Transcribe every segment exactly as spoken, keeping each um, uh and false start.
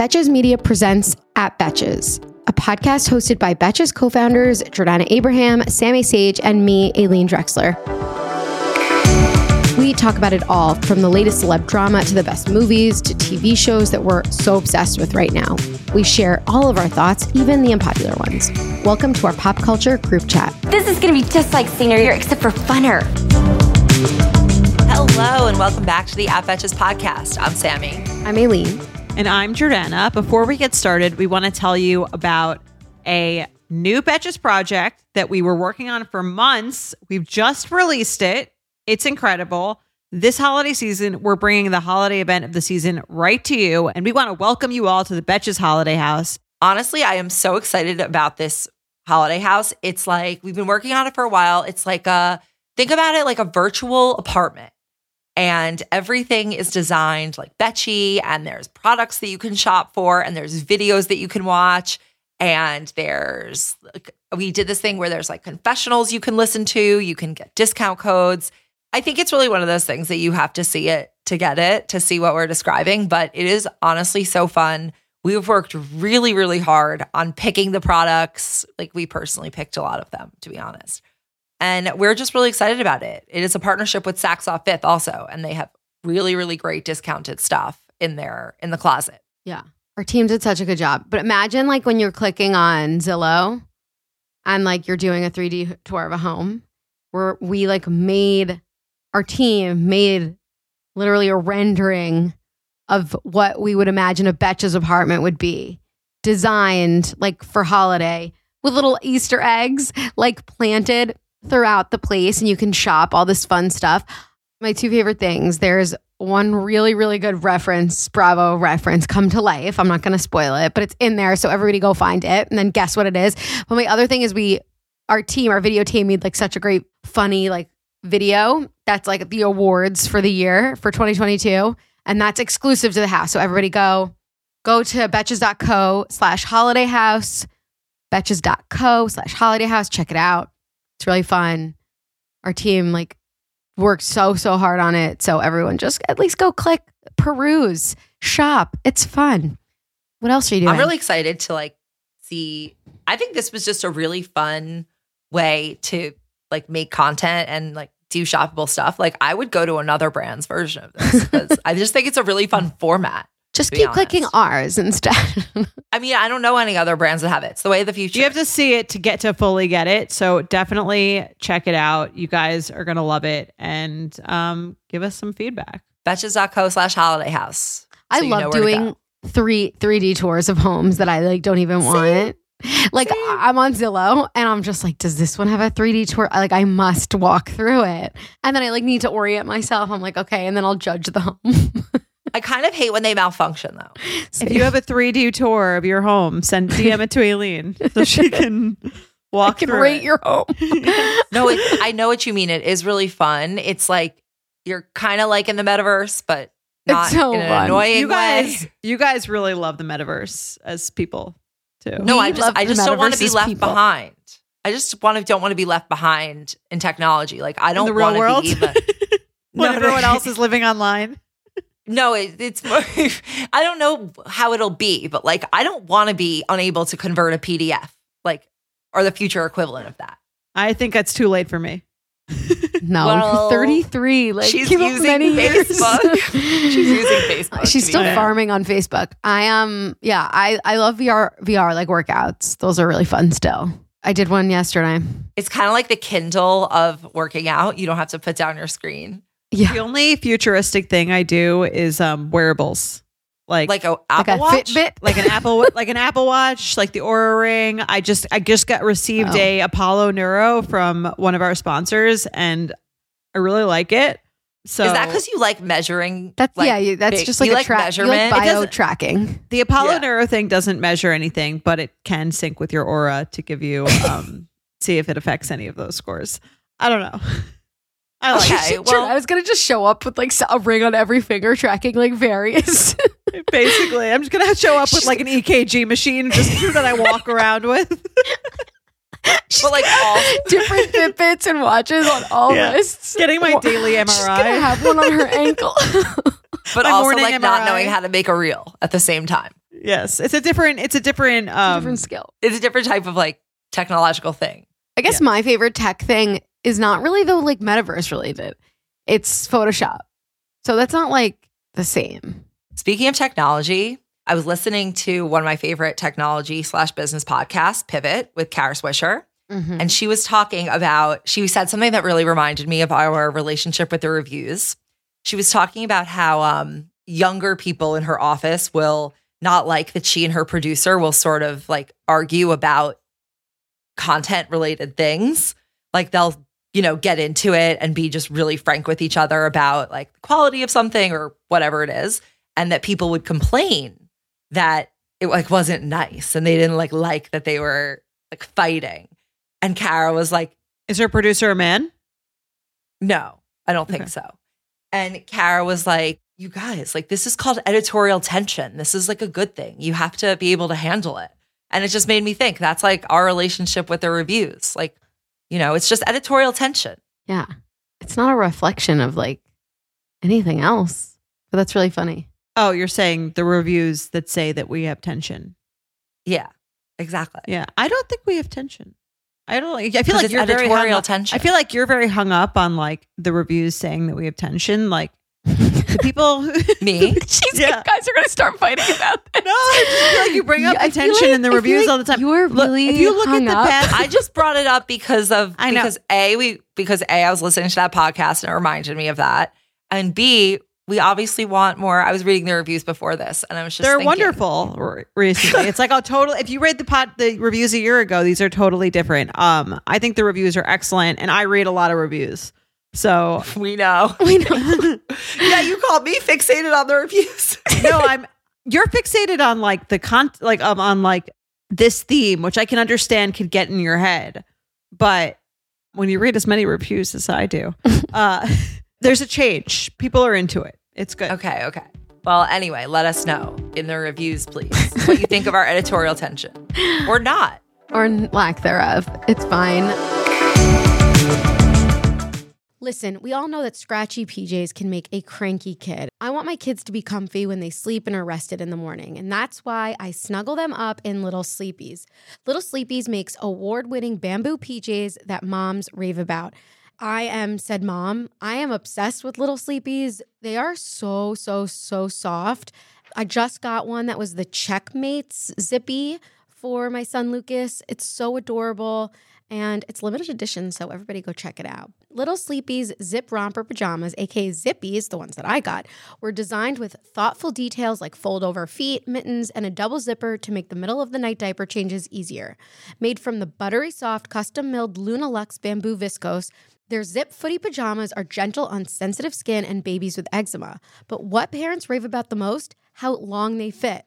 Betches Media presents At Betches, a podcast hosted by Betches co-founders Jordana Abraham, Sammy Sage, and me, Aileen Drexler. We talk about it all, from the latest celeb drama to the best movies to T V shows that we're so obsessed with right now. We share all of our thoughts, even the unpopular ones. Welcome to our pop culture group chat. This is going to be just like senior year, except for funner. Hello, and welcome back to the At Betches podcast. I'm Sammy. I'm Aileen. And I'm Jordana. Before we get started, we want to tell you about a new Betches project that we were working on for months. We've just released it. It's incredible. This holiday season, we're bringing the holiday event of the season right to you. And we want to welcome you all to the Betches Holiday House. Honestly, I am so excited about this holiday house. It's like, we've been working on it for a while. It's like a, think about it like a virtual apartment. And everything is designed like Betchy, and there's products that you can shop for, and there's videos that you can watch, and there's, we did this thing where there's like confessionals you can listen to, you can get discount codes. I think it's really one of those things that you have to see it to get it, to see what we're describing, but it is honestly so fun. We've worked really, really hard on picking the products. Like, we personally picked a lot of them, to be honest. And we're just really excited about it. It is a partnership with Saks Off Fifth also, and they have really, really great discounted stuff in there, in the closet. Yeah. Our team did such a good job. But imagine like when you're clicking on Zillow and like you're doing a three D tour of a home, where we like made, our team made literally a rendering of what we would imagine a Betches apartment would be, designed like for holiday with little Easter eggs like planted throughout the place, and you can shop all this fun stuff. My two favorite things, there's one really, really good reference, Bravo reference, Come to Life. I'm not going to spoil it, but it's in there, so everybody go find it and then guess what it is. But my other thing is we, our team, our video team made like such a great, funny like video that's like the awards for the year for twenty twenty-two, and that's exclusive to the house. So everybody go, go to betches.co slash holiday house, betches.co slash holiday house, check it out. It's really fun. Our team like worked so, so hard on it. So everyone just at least go click, peruse, shop. It's fun. What else are you doing? I'm really excited to like see. I think this was just a really fun way to like make content and like do shoppable stuff. Like, I would go to another brand's version of this because I just think it's a really fun format. Just keep honest. Clicking ours instead. I mean, I don't know any other brands that have it. It's the way of the future. You have to see it to get to fully get it. So definitely check it out. You guys are going to love it. And um, give us some feedback. Betches.co slash holiday house. So I love doing three, 3D tours of homes that I like don't even want. See? Like See? I'm on Zillow and I'm just like, does this one have a three D tour? Like, I must walk through it. And then I like need to orient myself. I'm like, okay. And then I'll judge the home. I kind of hate when they malfunction, though. If you have a three D tour of your home, send D M it to Aileen so she can walk I can through rate it. Your home. No, it's, I know what you mean. It is really fun. It's like you're kind of like in the metaverse, but not so in an fun. Annoying you guys, way. You guys really love the metaverse as people, too. No, we I just I just don't want to be left people. behind. I just want to don't want to be left behind in technology. Like, I don't want to be even when no, everyone else is living online. No, it, it's more, I don't know how it'll be, but like, I don't want to be unable to convert a P D F, like, or the future equivalent of that. I think that's too late for me. No, well, thirty-three. Like, she's using many Facebook. Years. She's using Facebook. She's still fair. farming on Facebook. I am. Um, yeah, I, I love V R, V R like workouts. Those are really fun still. I did one yesterday. It's kind of like the Kindle of working out. You don't have to put down your screen. Yeah. The only futuristic thing I do is um, wearables, like like an Apple like a Watch, Fitbit. like an Apple like an Apple Watch, like the Oura Ring. I just I just got received oh. a Apollo Neuro from one of our sponsors, and I really like it. So is that because you like measuring? That's like, yeah, you, that's big, just like, you a like tra- measurement, you like bio tracking. The Apollo yeah. Neuro thing doesn't measure anything, but it can sync with your Oura to give you um, see if it affects any of those scores. I don't know. I like okay, it. Well, I was going to just show up with like a ring on every finger tracking like various. Basically, I'm just going to show up with like an E K G machine just that I walk around with. But like all different Fitbits and watches on all yeah. wrists. Getting my daily M R I. She's going to have one on her ankle. But my also like M R I. Not knowing how to make a reel at the same time. Yes, it's a different. It's a different. Um, it's a different skill. It's a different type of like technological thing. I guess yeah. my favorite tech thing is not really though like metaverse related. It's Photoshop. So that's not like the same. Speaking of technology, I was listening to one of my favorite technology slash business podcasts, Pivot, with Kara Swisher. Mm-hmm. And she was talking about, she said something that really reminded me of our relationship with the reviews. She was talking about how um, younger people in her office will not like that she and her producer will sort of like argue about content related things. Like they'll, you know, get into it and be just really frank with each other about like the quality of something or whatever it is. And that people would complain that it like wasn't nice and they didn't like like that they were like fighting. And Kara was like, is her producer a man? No, I don't think okay. so. And Kara was like, you guys, like this is called editorial tension. This is like a good thing. You have to be able to handle it. And it just made me think that's like our relationship with the reviews. Like, you know, it's just editorial tension. Yeah. It's not a reflection of like anything else, but that's really funny. Oh, you're saying the reviews that say that we have tension. Yeah, exactly. Yeah. I don't think we have tension. I don't like, I feel like you're very hung up, tension. I feel like you're very hung up on like the reviews saying that we have tension. Like the people who, me? She's yeah. like, guys are going to start fighting about this. No, I just feel like you bring up yeah, the tension like, in the reviews like all the time. You're really look, if you look hung at the up. Past, I just brought it up because of I because know. A, we because A, I was listening to that podcast and it reminded me of that. And B, we obviously want more. I was reading the reviews before this, and I was just they're thinking, wonderful recently. It's like, oh, total. If you read the pod, the reviews a year ago, these are totally different. Um, I think the reviews are excellent, and I read a lot of reviews, so we know. We know. Yeah, you called me fixated on the reviews. No, I'm. You're fixated on like the con, like um, on like this theme, which I can understand could get in your head, but when you read as many reviews as I do, uh, there's a change. People are into it. It's good. Okay, okay. Well, anyway, let us know in the reviews, please, what you think of our editorial tension. Or not. Or lack thereof. It's fine. Listen, we all know that scratchy P Js can make a cranky kid. I want my kids to be comfy when they sleep and are rested in the morning, and that's why I snuggle them up in Little Sleepies. Little Sleepies makes award-winning bamboo P Js that moms rave about. I am, said mom, I am obsessed with Little Sleepies. They are so, so, so soft. I just got one that was the Checkmates Zippy for my son Lucas. It's so adorable and it's limited edition, so everybody go check it out. Little Sleepies Zip Romper Pajamas, aka Zippies, the ones that I got, were designed with thoughtful details like fold-over feet, mittens, and a double zipper to make the middle-of-the-night diaper changes easier. Made from the buttery soft, custom-milled Luna Luxe bamboo viscose, their zip footy pajamas are gentle on sensitive skin and babies with eczema. But what parents rave about the most? How long they fit.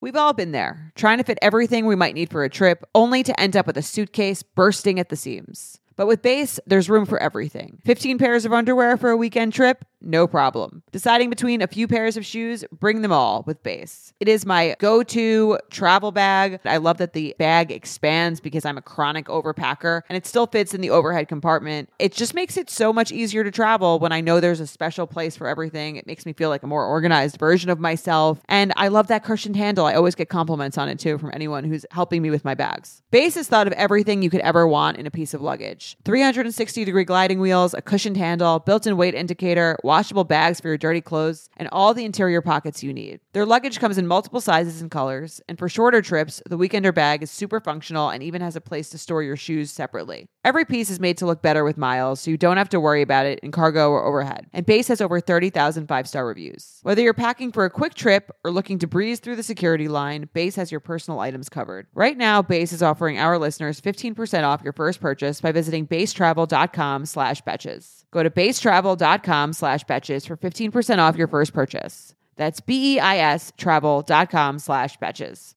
We've all been there, trying to fit everything we might need for a trip, only to end up with a suitcase bursting at the seams. But with Beis, there's room for everything. fifteen pairs of underwear for a weekend trip? No problem. Deciding between a few pairs of shoes? Bring them all with Beis. It is my go-to travel bag. I love that the bag expands because I'm a chronic overpacker, and it still fits in the overhead compartment. It just makes it so much easier to travel when I know there's a special place for everything. It makes me feel like a more organized version of myself. And I love that cushioned handle. I always get compliments on it too from anyone who's helping me with my bags. Beis has thought of everything you could ever want in a piece of luggage. three sixty degree gliding wheels, a cushioned handle, built-in weight indicator, washable bags for your dirty clothes, and all the interior pockets you need. Their luggage comes in multiple sizes and colors, and for shorter trips, the Weekender bag is super functional and even has a place to store your shoes separately. Every piece is made to look better with miles, so you don't have to worry about it in cargo or overhead. And Beis has over thirty thousand five-star reviews. Whether you're packing for a quick trip or looking to breeze through the security line, Beis has your personal items covered. Right now, Beis is offering our listeners fifteen percent off your first purchase by visiting visiting BéisTravel.com slash Betches. Go to BéisTravel.com slash Betches for fifteen percent off your first purchase. That's B E I S travel dot com slash Betches.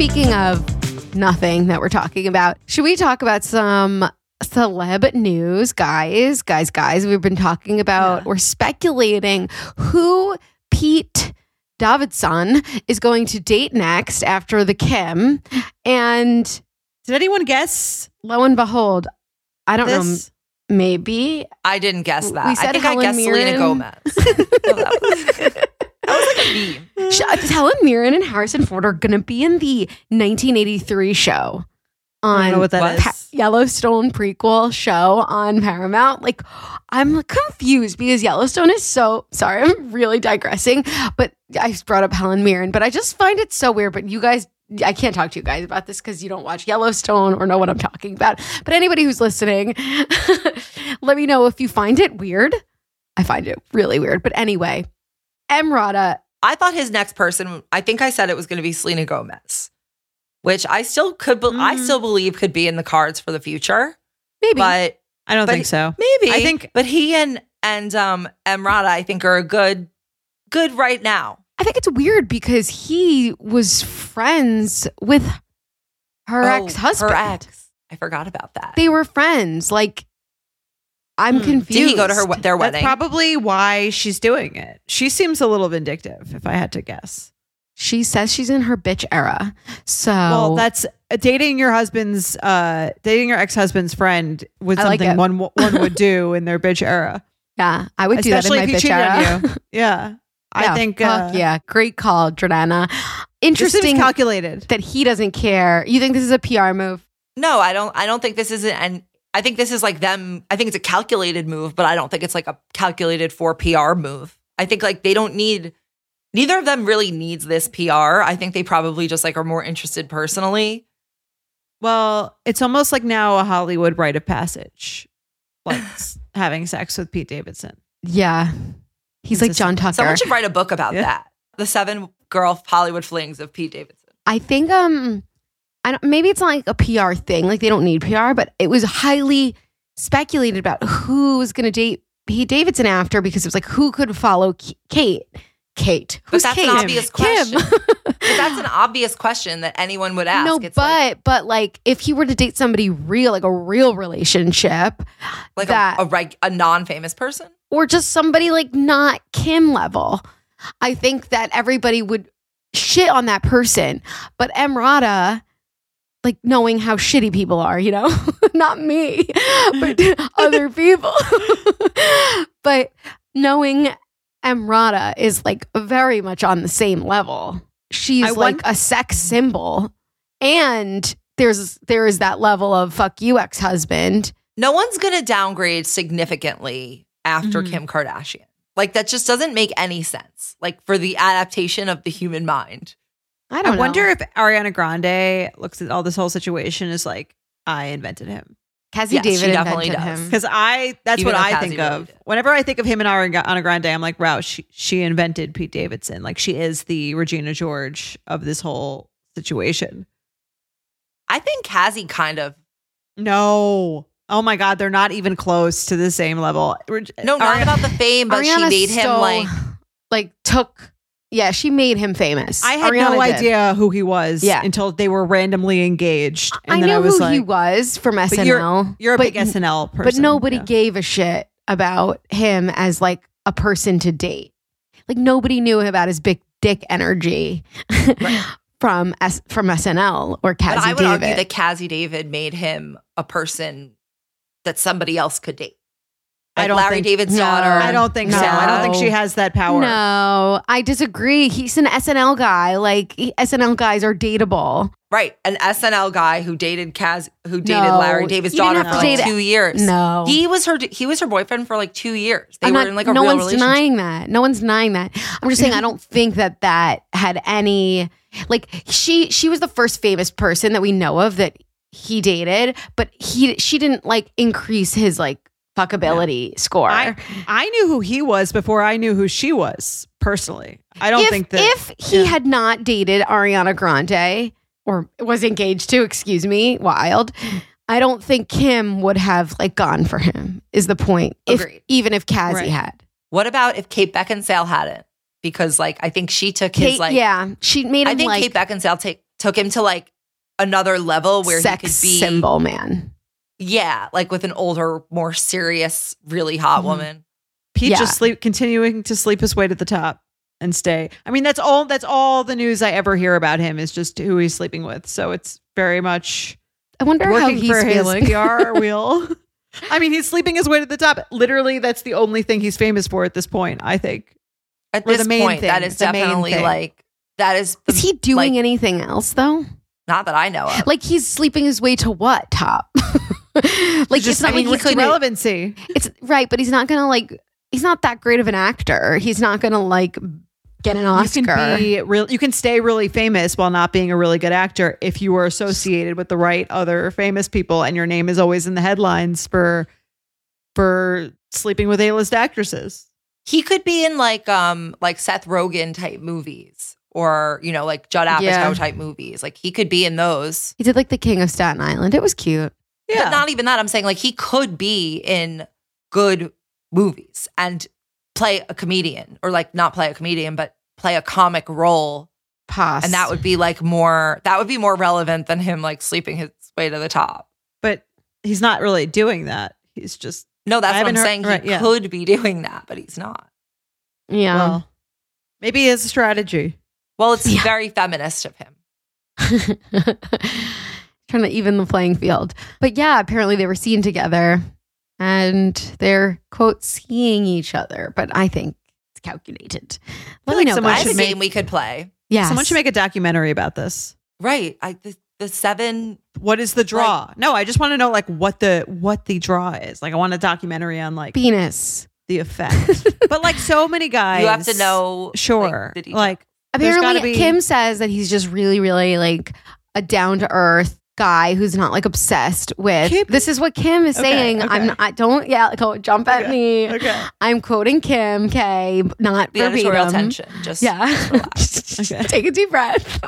Speaking of nothing that we're talking about, should we talk about some celeb news? Guys, guys, guys, we've been talking about, yeah. we're speculating who Pete Davidson is going to date next after the Kim. And did anyone guess? Lo and behold, I don't this? know. Maybe. I didn't guess that. We said I think Helen I guessed Mirren. Selena Gomez. Well, that, was, that was like a meme. Helen Mirren and Harrison Ford are going to be in the nineteen eighty-three show on I don't know what that pa- is. Yellowstone prequel show on Paramount. Like, I'm confused because Yellowstone is so, sorry, I'm really digressing, but I brought up Helen Mirren, but I just find it so weird. But you guys, I can't talk to you guys about this because you don't watch Yellowstone or know what I'm talking about. But anybody who's listening, let me know if you find it weird. I find it really weird. But anyway, Emrata. I thought his next person, I think I said it was going to be Selena Gomez, which I still could, be- mm-hmm. I still believe could be in the cards for the future. Maybe. But I don't but think so. Maybe. I think, but he and, and um, Emrata, I think are a good, good right now. I think it's weird because he was friends with her oh, ex-husband. Her ex. I forgot about that. They were friends. Like, I'm mm. confused. Did he go to her their wedding? That's probably why she's doing it. She seems a little vindictive, if I had to guess. She says she's in her bitch era. So, well, that's dating your husband's, uh, dating your ex-husband's friend was I something like one one would do in their bitch era. Yeah, I would Especially do that in my if bitch you era. On you. Yeah. I yeah, think, uh, yeah, great call, Jordana. Interesting, calculated that he doesn't care. You think this is a P R move? No, I don't. I don't think this is an. And I think this is like them. I think it's a calculated move, but I don't think it's like a calculated for P R move. I think like they don't need. Neither of them really needs this P R. I think they probably just like are more interested personally. Well, it's almost like now a Hollywood rite of passage, like having sex with Pete Davidson. Yeah. He's like John Tucker. Someone should write a book about yeah. that. The seven girl Hollywood flings of Pete Davidson. I think um, I don't, maybe it's not like a P R thing. Like they don't need P R, but it was highly speculated about who was going to date Pete Davidson after because it was like who could follow Kate. Kate. Who's but that's Kate? An obvious question. But that's an obvious question that anyone would ask. No, it's but like, but like if he were to date somebody real, like a real relationship, like that, a, a, reg- a non-famous person. Or just somebody like not Kim level. I think that everybody would shit on that person. But Emrata, like knowing how shitty people are, you know? Not me, but other people. But knowing Emrata is like very much on the same level. She's I like wonder- a sex symbol. And there's there is that level of fuck you ex-husband. No one's going to downgrade significantly after mm-hmm. Kim Kardashian. Like that just doesn't make any sense. Like for the adaptation of the human mind. I don't I know. wonder if Ariana Grande looks at all this whole situation is like, I invented him. Cassie yes, David invented him. Because I, that's Even what I Cassie think really of. Did. Whenever I think of him and Ariana Grande, I'm like, wow, she, she invented Pete Davidson. Like she is the Regina George of this whole situation. I think Cassie kind of. No. Oh my God, they're not even close to the same level. No, not Ari- about the fame, but Ariana she made him so, like... Like took... Yeah, she made him famous. I had Ariana no did. idea who he was yeah. until they were randomly engaged. And I then knew I was who like, he was from S N L. But you're, you're a but, big S N L person. But nobody yeah. gave a shit about him as like a person to date. Like nobody knew about his big dick energy right. from, S- from S N L or Cassie David. But I would David. argue that Cassie David made him a person... that somebody else could date. Like I don't Larry think, David's no, daughter. I don't think no. so. I don't think she has that power. No, I disagree. He's an S N L guy. Like he, S N L guys are dateable. Right. An S N L guy who dated Kaz, who dated no, Larry David's daughter for like two years. No. He was her he was her boyfriend for like two years. They I'm were not, in like a no real relationship. No one's denying that. No one's denying that. I'm just saying I don't think that that had any like she she was the first famous person that we know of that he dated, but he she didn't like increase his like fuckability yeah. score. I, I knew who he was before I knew who she was personally. I don't if, think that if he yeah. had not dated Ariana Grande or was engaged to, excuse me, wild, I don't think Kim would have like gone for him is the point. Agreed. If even if Cassie right. had. What about if Kate Beckinsale had it? Because like I think she took Kate, his like yeah she made him I think like, Kate Beckinsale take took him to like another level where Sex he could be symbol man. Yeah, like with an older, more serious, really hot mm-hmm. woman. Pete yeah. just sleep continuing to sleep his way to the top and stay. I mean, that's all that's all the news I ever hear about him is just who he's sleeping with. So it's very much I wonder how he's for feeling. His P R wheel. I mean, he's sleeping his way to the top. Literally, that's the only thing he's famous for at this point, I think. At or this the main point, thing. That is the definitely like that is the, Is he doing like, anything else though? Not that I know of. Like he's sleeping his way to what top? Like just, it's not I mean, like he's relevancy. It's right, but he's not gonna like. He's not that great of an actor. He's not gonna like get an Oscar. You can be real, you can stay really famous while not being a really good actor if you are associated with the right other famous people, and your name is always in the headlines for for sleeping with A-list actresses. He could be in like um like Seth Rogen type movies. Or, you know, like Judd Apatow yeah. type movies. Like, he could be in those. He did, like, The King of Staten Island. It was cute. Yeah. But not even that. I'm saying, like, he could be in good movies and play a comedian. Or, like, not play a comedian, but play a comic role. Pass. And that would be, like, more... That would be more relevant than him, like, sleeping his way to the top. But he's not really doing that. He's just... No, that's I what I'm heard, saying. Right, he yeah. could be doing that, but he's not. Yeah. Well, maybe it's a strategy. Well, it's yeah. very feminist of him. Trying to even the playing field. But yeah, apparently they were seen together and they're, quote, seeing each other. But I think it's calculated. Let me know, guys. It's a game we could play. Yeah. Someone should make a documentary about this. Right. I, the, the seven. What is the draw? Like, no, I just want to know like what the what the draw is. Like I want a documentary on like. Venus. The effect. But like so many guys. You have to know. Sure. Like. like Apparently, Kim says that he's just really, really like a down-to-earth guy who's not like obsessed with. Kim? This is what Kim is okay, saying. Okay. I'm not. I don't. Yeah, don't jump at okay, me. Okay. I'm quoting Kim. Okay, not the verbatim. Editorial tension. Just yeah. Just okay. Take a deep breath.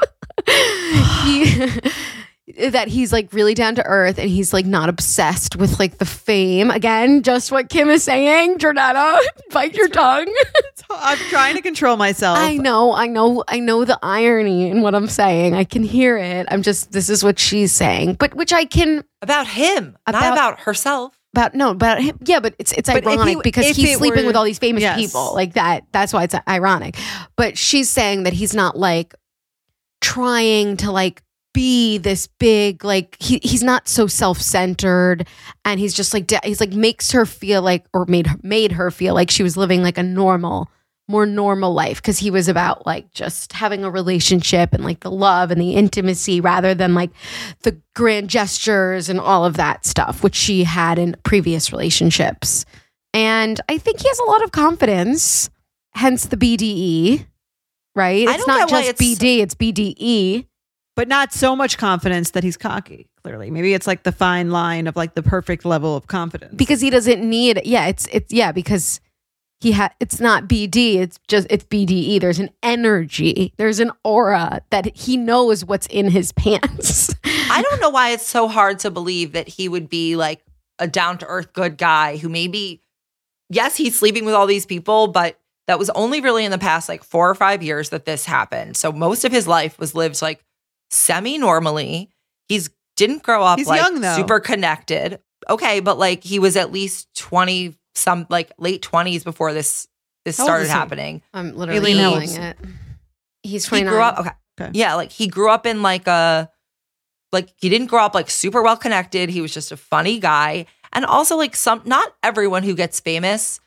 he, that he's like really down to earth and he's like not obsessed with like the fame. Again, just what Kim is saying. Jordana, bite your tongue. I'm trying to control myself. I know, I know, I know the irony in what I'm saying. I can hear it. I'm just, this is what she's saying, but which I can. About him, about, not about herself. About, no, about him. Yeah, but it's it's but ironic he, because he's sleeping were, with all these famous yes. people like that. That's why it's ironic. But she's saying that he's not like trying to like, be this big like he he's not so self-centered and he's just like he's like makes her feel like or made her made her feel like she was living like a normal more normal life because he was about like just having a relationship and like the love and the intimacy rather than like the grand gestures and all of that stuff which she had in previous relationships. And I think he has a lot of confidence, hence the B D E, right? It's not just it's- B D, it's B D E. But not so much confidence that he's cocky, clearly. Maybe it's like the fine line of like the perfect level of confidence. Because he doesn't need, yeah, it's, it's yeah, because he ha- it's not B D, it's just, it's B D E. There's an energy, there's an aura that he knows what's in his pants. I don't know why it's so hard to believe that he would be like a down-to-earth good guy who maybe, yes, he's sleeping with all these people, but that was only really in the past like four or five years that this happened. So most of his life was lived like, semi-normally. He's didn't grow up he's like young, super connected. Okay, but like he was at least twenty some like late twenties before this this How started happening. I'm literally knowing it. He's twenty-nine. He grew up, okay. okay. Yeah, like he grew up in like a like he didn't grow up like super well connected. He was just a funny guy. And also like some not everyone who gets famous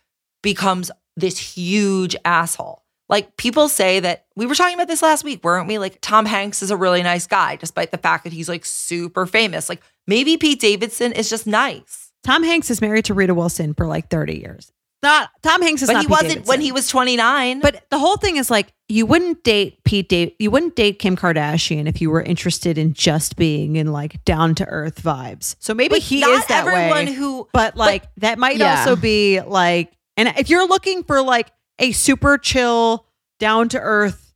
becomes this huge asshole. Like people say that we were talking about this last week, weren't we? Like Tom Hanks is a really nice guy, despite the fact that he's like super famous. Like maybe Pete Davidson is just nice. Tom Hanks is married to Rita Wilson for like thirty years. Not Tom Hanks is but not he Pete wasn't Davidson. When he was twenty-nine. But the whole thing is like you wouldn't date Pete Dav- you wouldn't date Kim Kardashian if you were interested in just being in like down to earth vibes. So maybe but he not is that everyone way, who but like but, that might yeah. also be like and if you're looking for like a super chill, down to earth.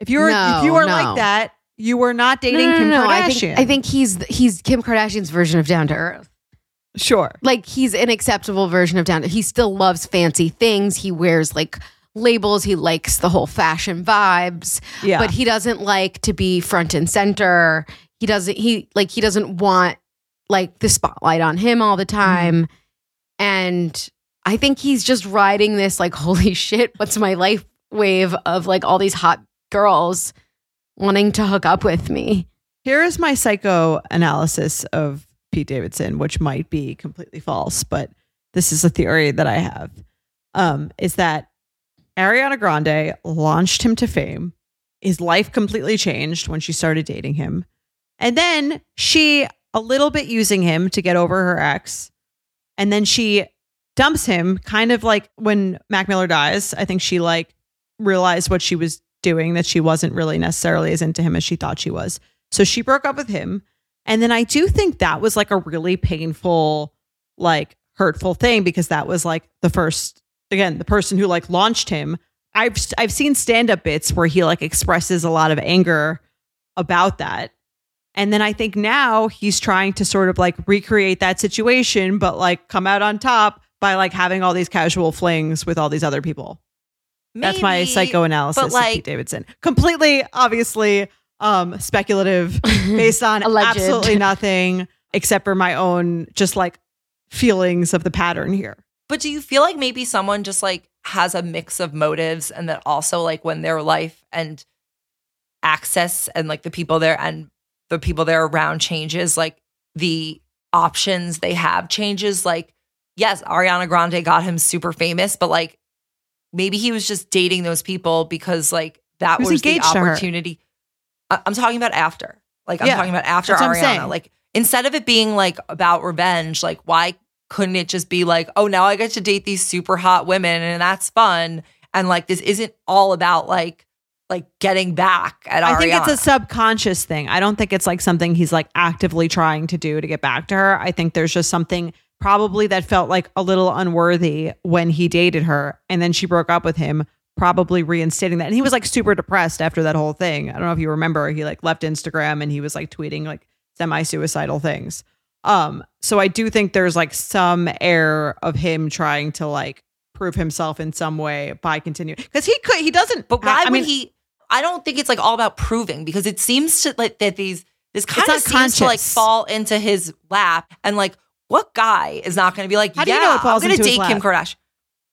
If you're no, if you are no. like that, you were not dating no, no, Kim no, no. Kardashian. I think, I think he's he's Kim Kardashian's version of down to earth. Sure, like he's an acceptable version of down to earth. He still loves fancy things. He wears like labels. He likes the whole fashion vibes, yeah. but he doesn't like to be front and center. He doesn't, he like, he doesn't want like the spotlight on him all the time. Mm-hmm. And I think he's just riding this like, holy shit, what's my life wave of like all these hot girls wanting to hook up with me. Here is my psychoanalysis of Pete Davidson, which might be completely false, but this is a theory that I have, um, is that Ariana Grande launched him to fame. His life completely changed when she started dating him. And then she, a little bit using him to get over her ex, and then she dumps him, kind of like when Mac Miller dies. I think she like realized what she was doing, that she wasn't really necessarily as into him as she thought she was. So she broke up with him. And then I do think that was like a really painful, like hurtful thing, because that was like the first, again, the person who like launched him. I've, I've seen stand-up bits where he like expresses a lot of anger about that. And then I think now he's trying to sort of like recreate that situation, but like come out on top by like having all these casual flings with all these other people. Maybe, that's my psychoanalysis of like, Pete Davidson. Completely, obviously, um, speculative, based on absolutely nothing except for my own just like feelings of the pattern here. But do you feel like maybe someone just like has a mix of motives, and that also like when their life and access and like the people there and the people they're around changes, like the options they have changes? Like, yes, Ariana Grande got him super famous, but like maybe he was just dating those people because like that was, was the opportunity. I- I'm talking about after. Like I'm yeah, talking about after Ariana. Like instead of it being like about revenge, like why couldn't it just be like, oh, now I get to date these super hot women and that's fun. And like this isn't all about like like getting back at Ariana. I think it's a subconscious thing. I don't think it's like something he's like actively trying to do to get back to her. I think there's just something probably that felt like a little unworthy when he dated her, and then she broke up with him, probably reinstating that. And he was like super depressed after that whole thing. I don't know if you remember, he like left Instagram and he was like tweeting like semi-suicidal things. Um, so I do think there's like some air of him trying to like prove himself in some way by continuing, because he could, he doesn't. But why I, I would mean, he? I don't think it's like all about proving, because it seems to like that these this kind of seems conscious. to like fall into his lap. And like, what guy is not going to be like, how yeah, do you know it falls I'm going to date Kim Kardashian?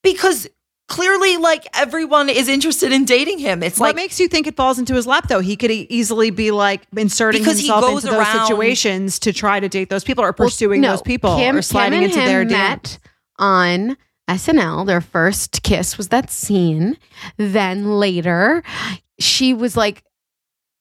Because clearly, like, everyone is interested in dating him. It's what like, what makes you think it falls into his lap, though? He could easily be like inserting himself into those situations to try to date those people, or pursuing well, no, those people, Kim, or sliding Kim and into him their met on S N L. Their first kiss was that scene. Then later, she was like,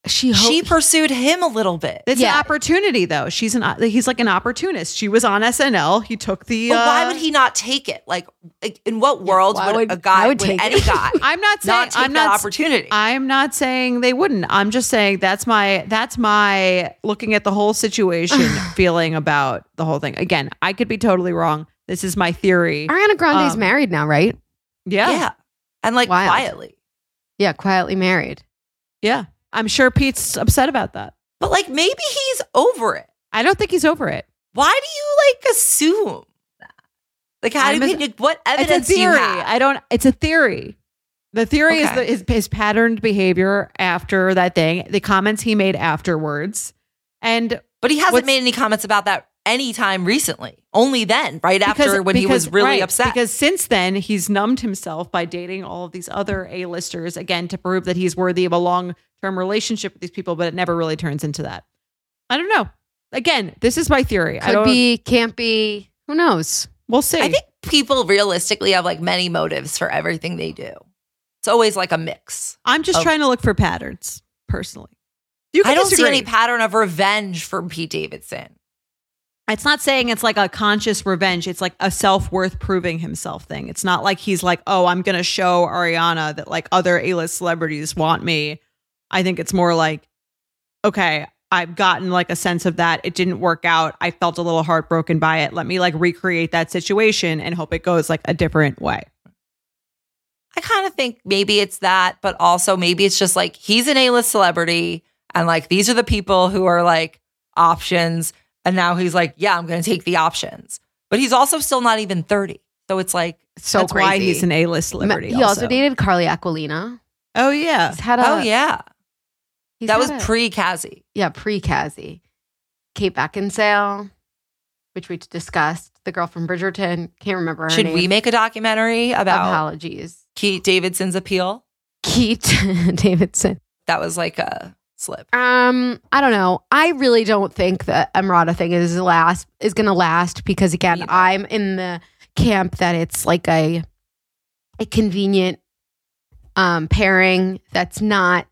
She, ho- she pursued him a little bit. It's yeah. an opportunity, though. She's an he's like an opportunist. She was on S N L. He took the. But uh, why would he not take it? Like, like in what world yeah, would, would a guy would, would take any it? guy? I'm not saying not take I'm not, that opportunity. I'm not saying they wouldn't. I'm just saying that's my that's my looking at the whole situation, feeling about the whole thing. Again, I could be totally wrong. This is my theory. Ariana Grande's um, married now, right? Yeah, yeah, and like Wild. quietly. Yeah, quietly married. Yeah. I'm sure Pete's upset about that. But like maybe he's over it. I don't think he's over it. Why do you like assume that? Like how I'm do you, a, what evidence do you have? I don't, it's a theory. The theory okay. is, the, is his patterned behavior after that thing, the comments he made afterwards. And but he hasn't made any comments about that anytime recently. Only then, right after because, when because, he was really right, upset. Because since then, he's numbed himself by dating all of these other A-listers, again, to prove that he's worthy of a long term relationship with these people, but it never really turns into that. I don't know. Again, this is my theory. Could I don't, be, can't be. Who knows? We'll see. I think people realistically have like many motives for everything they do. It's always like a mix. I'm just of, trying to look for patterns, personally. You can I don't disagree. see any pattern of revenge from Pete Davidson. It's not saying it's like a conscious revenge. It's like a self-worth proving himself thing. It's not like he's like, oh, I'm going to show Ariana that like other A-list celebrities want me. I think it's more like, okay, I've gotten like a sense of that. It didn't work out. I felt a little heartbroken by it. Let me like recreate that situation and hope it goes like a different way. I kind of think maybe it's that, but also maybe it's just like he's an A-list celebrity and like these are the people who are like options. And now he's like, yeah, I'm going to take the options. But he's also still not even thirty. So it's like, so that's crazy. Why he's an A-list celebrity. He also, also dated Carly Aquilino. Oh, yeah. He's had a, oh, yeah. He's that was pre-Cassie. Yeah, pre-Cassie. Kate Beckinsale, which we discussed. The girl from Bridgerton. Can't remember her Should name. Should we make a documentary about Apologies. Pete Davidson's appeal? Pete Davidson. That was like a slip. Um, I don't know. I really don't think the Emrata thing is last is going to last because, again, Either. I'm in the camp that it's like a a convenient um, pairing that's not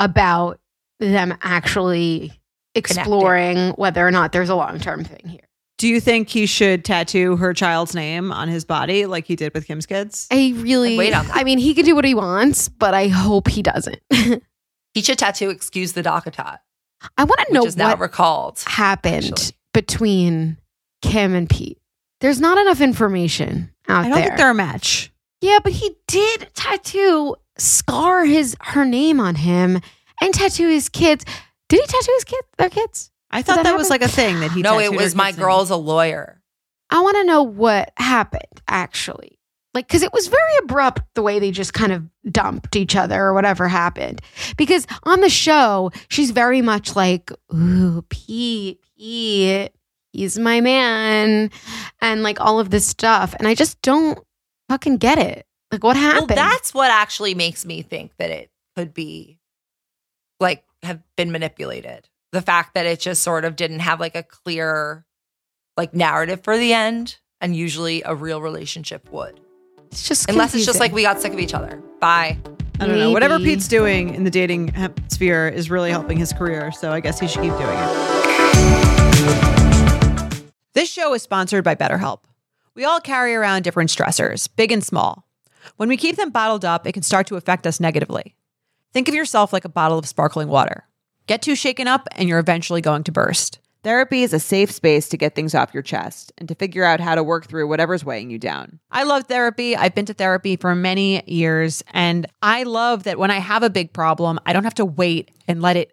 about them actually exploring Connected. Whether or not there's a long-term thing here. Do you think he should tattoo her child's name on his body like he did with Kim's kids? I really, wait on that. I mean, he can do what he wants, but I hope he doesn't. He should tattoo Excuse the Dockatot. I want to know what now recalled, happened actually. Between Kim and Pete. There's not enough information out there. I don't there. think they're a match. Yeah, but he did tattoo, scar his her name on him and tattoo his kids. Did he tattoo his kids? Their kids? I Did thought that, that was like a thing that he No, it was my girl's a lawyer. I want to know what happened, actually. Like, because it was very abrupt the way they just kind of dumped each other or whatever happened. Because on the show, she's very much like, ooh, Pete, Pete, he's my man. And like all of this stuff. And I just don't fucking get it. Like, what happened? Well, that's what actually makes me think that it could be, like, have been manipulated. The fact that it just sort of didn't have like a clear like narrative for the end, and usually a real relationship would. It's just confusing. Unless it's just like we got sick of each other. Bye. I don't Maybe. know. Whatever Pete's doing in the dating sphere is really helping his career, so I guess he should keep doing it. This show is sponsored by BetterHelp. We all carry around different stressors, big and small. When we keep them bottled up, it can start to affect us negatively. Think of yourself like a bottle of sparkling water. Get too shaken up and you're eventually going to burst. Therapy is a safe space to get things off your chest and to figure out how to work through whatever's weighing you down. I love therapy. I've been to therapy for many years, and I love that when I have a big problem, I don't have to wait and let it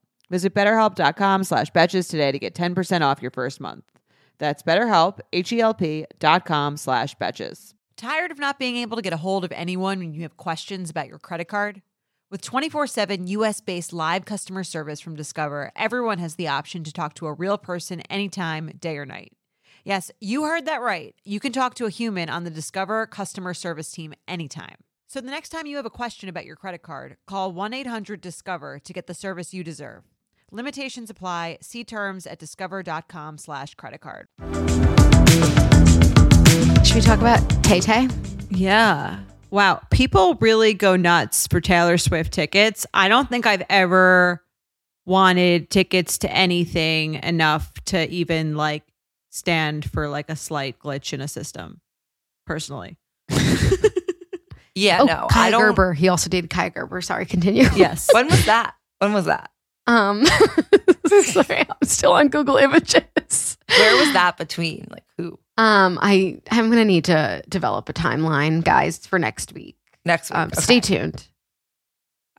Visit betterhelp.com slash betches today to get ten percent off your first month. That's BetterHelp, H-E-L-P dot com slash betches. Tired of not being able to get a hold of anyone when you have questions about your credit card? With twenty-four seven U S-based live customer service from Discover, everyone has the option to talk to a real person anytime, day or night. Yes, you heard that right. You can talk to a human on the Discover customer service team anytime. So the next time you have a question about your credit card, call one eight hundred discover to get the service you deserve. Limitations apply. See terms at discover.com slash credit card. Should we talk about Tay Tay? Yeah. Wow. People really go nuts for Taylor Swift tickets. I don't think I've ever wanted tickets to anything enough to even like stand for like a slight glitch in a system, personally. Yeah, oh, no. Kai I don't... Gerber. He also dated Kai Gerber. Sorry, continue. Yes. When was that? When was that? Um, sorry, I'm still on Google Images. Where was that between? Like who? Um, I I'm gonna need to develop a timeline, guys, for next week. Next week. Um, okay. Stay tuned.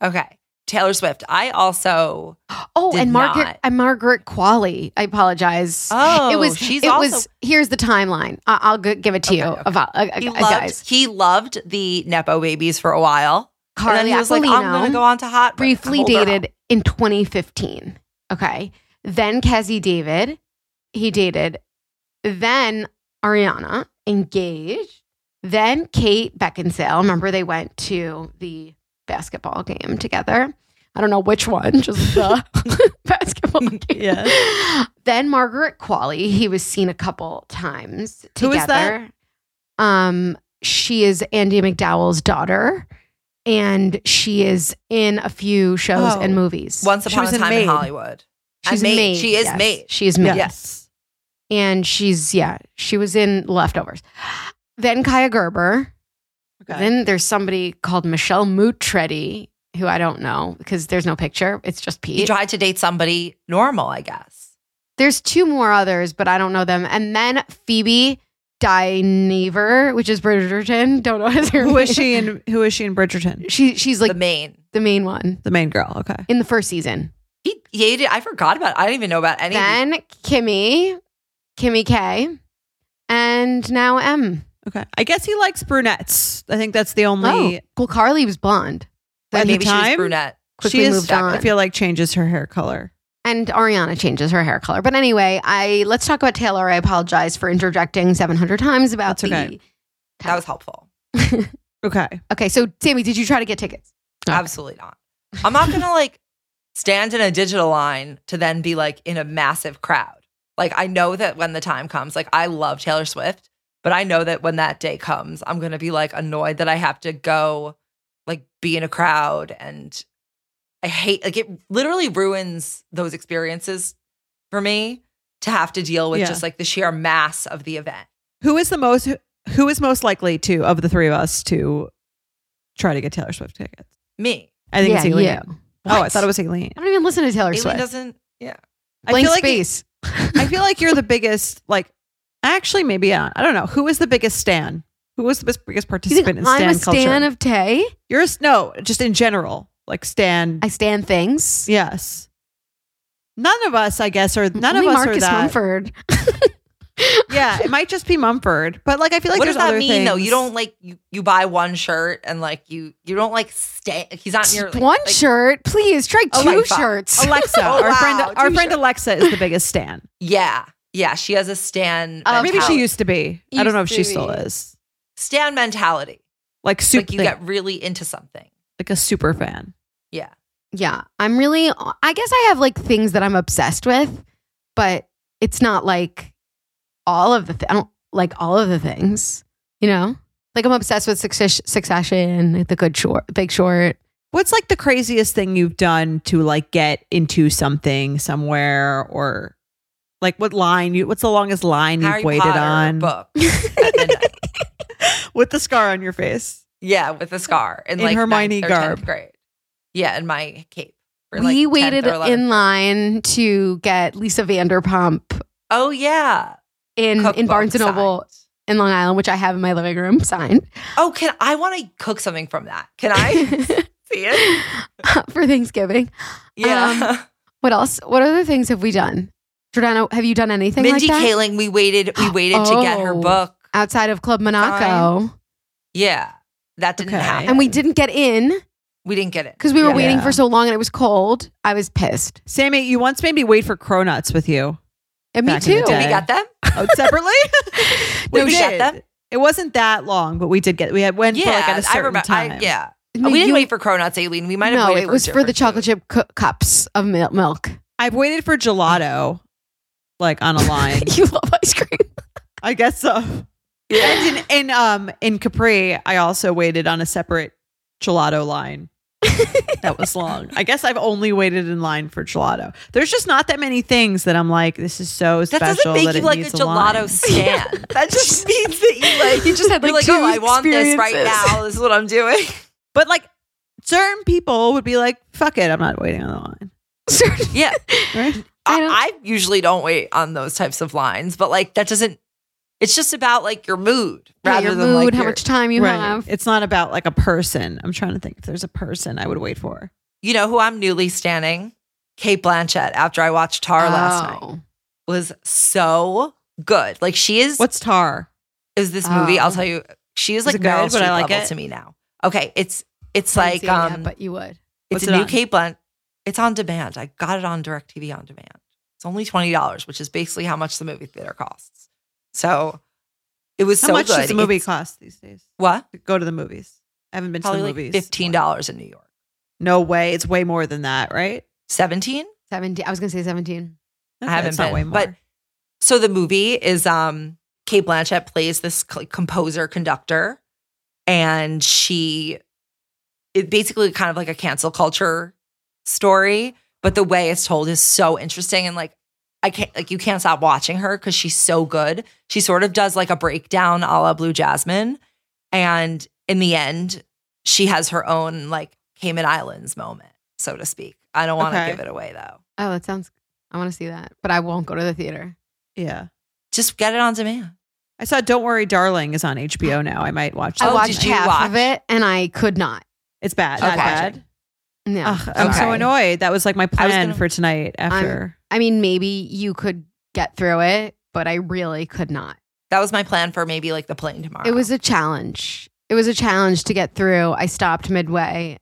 Okay, Taylor Swift. I also. Oh, did and Margaret not. and Margaret Qualley. I apologize. Oh, it was. She's it also- was. Here's the timeline. I- I'll g- give it to okay, you. Okay. About, uh, he uh, loved, guys. He loved the Nepo babies for a while. Carly and then he was Aquilino, like, I'm going to go on to hot. Briefly dated in twenty fifteen. Okay. Then Kezzy David. He dated. Then Ariana engaged. Then Kate Beckinsale. Remember they went to the basketball game together. I don't know which one. Just the basketball game. Yeah. Then Margaret Qualley. He was seen a couple times together. Who is that? Um, she is Andy McDowell's daughter. And she is in a few shows oh. and movies. Once Upon a Time Maid. in Hollywood. She's Maid. Maid. She is yes. Maid. She is Maid. Yes. And she's, yeah, she was in Leftovers. Then Kaia Gerber. Okay. Then there's somebody called Michelle Mutretti, who I don't know because there's no picture. It's just Pete. He tried to date somebody normal, I guess. There's two more others, but I don't know them. And then Phoebe Dynever, which is Bridgerton. Don't know his her name. Who is she in? Who is she in Bridgerton? She she's like the main, the main one, the main girl. Okay, in the first season. He dated. I forgot about it. I didn't even know about any. Then Kimmy, Kimmy K, and now M. Okay, I guess he likes brunettes. I think that's the only. Oh. Well, Carly was blonde. At maybe the time, she was brunette. Quickly she is, moved on. I feel like changes her hair color. And Ariana changes her hair color. But anyway, I let's talk about Taylor. I apologize for interjecting seven hundred times about That's okay. the... That was helpful. Okay. Okay, so Sammy, did you try to get tickets? Okay. Absolutely not. I'm not going to like stand in a digital line to then be like in a massive crowd. Like I know that when the time comes, like I love Taylor Swift, but I know that when that day comes, I'm going to be like annoyed that I have to go like be in a crowd and... I hate, like, it literally ruins those experiences for me to have to deal with yeah. just, like, the sheer mass of the event. Who is the most, who is most likely to, of the three of us, to try to get Taylor Swift tickets? Me. I think yeah, it's Aileen. Oh, I thought it was Aileen. I don't even listen to Taylor Aileen Swift. Aileen doesn't, yeah. Blank I feel space. Like, I feel like you're the biggest, like, actually, maybe, yeah, I don't know. Who is the biggest stan? Who was the biggest participant in stan culture? I'm a stan of Tay? You're a, no, just in general. Like stan, I stan things. Yes, none of us, I guess, or none Only of us Marcus are that. Mumford. Yeah, it might just be Mumford, but like I feel like what there's does that other mean things. Though? You don't like you, you buy one shirt and like you you don't like stay. He's not your like, one like, shirt. Please try two Alexa. Shirts. Alexa, oh, wow. our friend, two our friend shirts. Alexa is the biggest stan. Yeah, yeah, she has a stan. Uh, maybe she used to be. Used I don't know if she be. Still is. Stan mentality, like super. Like you thing. Get really into something. Like a super fan. Yeah. Yeah. I'm really, I guess I have like things that I'm obsessed with, but it's not like all of the, th- I don't like all of the things, you know? Like I'm obsessed with success- Succession, like The Good Short, Big Short. What's like the craziest thing you've done to like get into something somewhere or like what line you, what's the longest line you've Harry waited Potter on? Book. With the scar on your face. Yeah, with a scar. In, in like Hermione garb. Grade. Yeah, in my cape. We like waited in line to get Lisa Vanderpump. Oh, yeah. In cookbook in Barnes and Noble signed. In Long Island, which I have in my living room signed. Oh, can I want to cook something from that? Can I see it? For Thanksgiving. Yeah. Um, what else? What other things have we done? Jordana, have you done anything Mindy like that? Kaling, we waited, we waited oh, to get her book. Outside of Club Monaco. Fine. Yeah. That didn't okay. happen. And we didn't get in. We didn't get it. Because we were yeah. waiting for so long and it was cold. I was pissed. Sammy, you once made me wait for Cronuts with you. And me too. Did we got them? Oh, separately? we no, we did. Got them? It wasn't that long, but we did get it. We had went yeah, for like at a certain I remember, time. I, yeah. Oh, we didn't you, wait for Cronuts, Aileen. We might have no, waited for No, it was for the chocolate chip cu- cups of mil- milk. I've waited for gelato like on a line. You love ice cream. I guess so. And in, in um in Capri, I also waited on a separate gelato line. That was long. I guess I've only waited in line for gelato. There's just not that many things that I'm like, this is so special. That doesn't make that you like a gelato stan. That just means that you like you just had like, like two oh, I want this right now. This is what I'm doing. But like certain people would be like, fuck it, I'm not waiting on the line. Certain, yeah, right? I, I, I usually don't wait on those types of lines, but like that doesn't. It's just about like your mood rather yeah, your than mood, like how your, much time you right. have. It's not about like a person. I'm trying to think if there's a person I would wait for. You know who I'm newly standing? Cate Blanchett after I watched Tar oh. last night. Was so good. Like she is. What's Tar? Is this oh. movie? I'll tell you. She is like is Meryl Streep like level it? To me now. Okay. It's it's I like. Um, that, but you would. It's What's a it new Cate Blanchett. It's on demand. I got it on DirecTV on demand. It's only twenty dollars, which is basically how much the movie theater costs. So it was How so much good. Does the movie it's, cost these days? What? Go to the movies. I haven't been Probably to the movies. Like fifteen dollars in New York. No way. It's way more than that, right? seventeen? seventeen. I was going to say seventeen. Okay, I haven't been. Way more. But so the movie is um, Cate Blanchett plays this composer conductor and she it basically kind of like a cancel culture story, but the way it's told is so interesting and like I can't, like, you can't stop watching her because she's so good. She sort of does like a breakdown a la Blue Jasmine. And in the end, she has her own like Cayman Islands moment, so to speak. I don't want to okay. give it away though. Oh, that sounds, I want to see that, but I won't go to the theater. Yeah. Just get it on demand. I saw Don't Worry Darling is on H B O now. I might watch that. I watched did you half watch? of it and I could not. It's bad. Not okay. bad. No. Ugh, I'm okay. so annoyed. That was like my plan gonna, for tonight after. I'm, I mean, maybe you could get through it, but I really could not. That was my plan for maybe like the plane tomorrow. It was a challenge. It was a challenge to get through. I stopped midway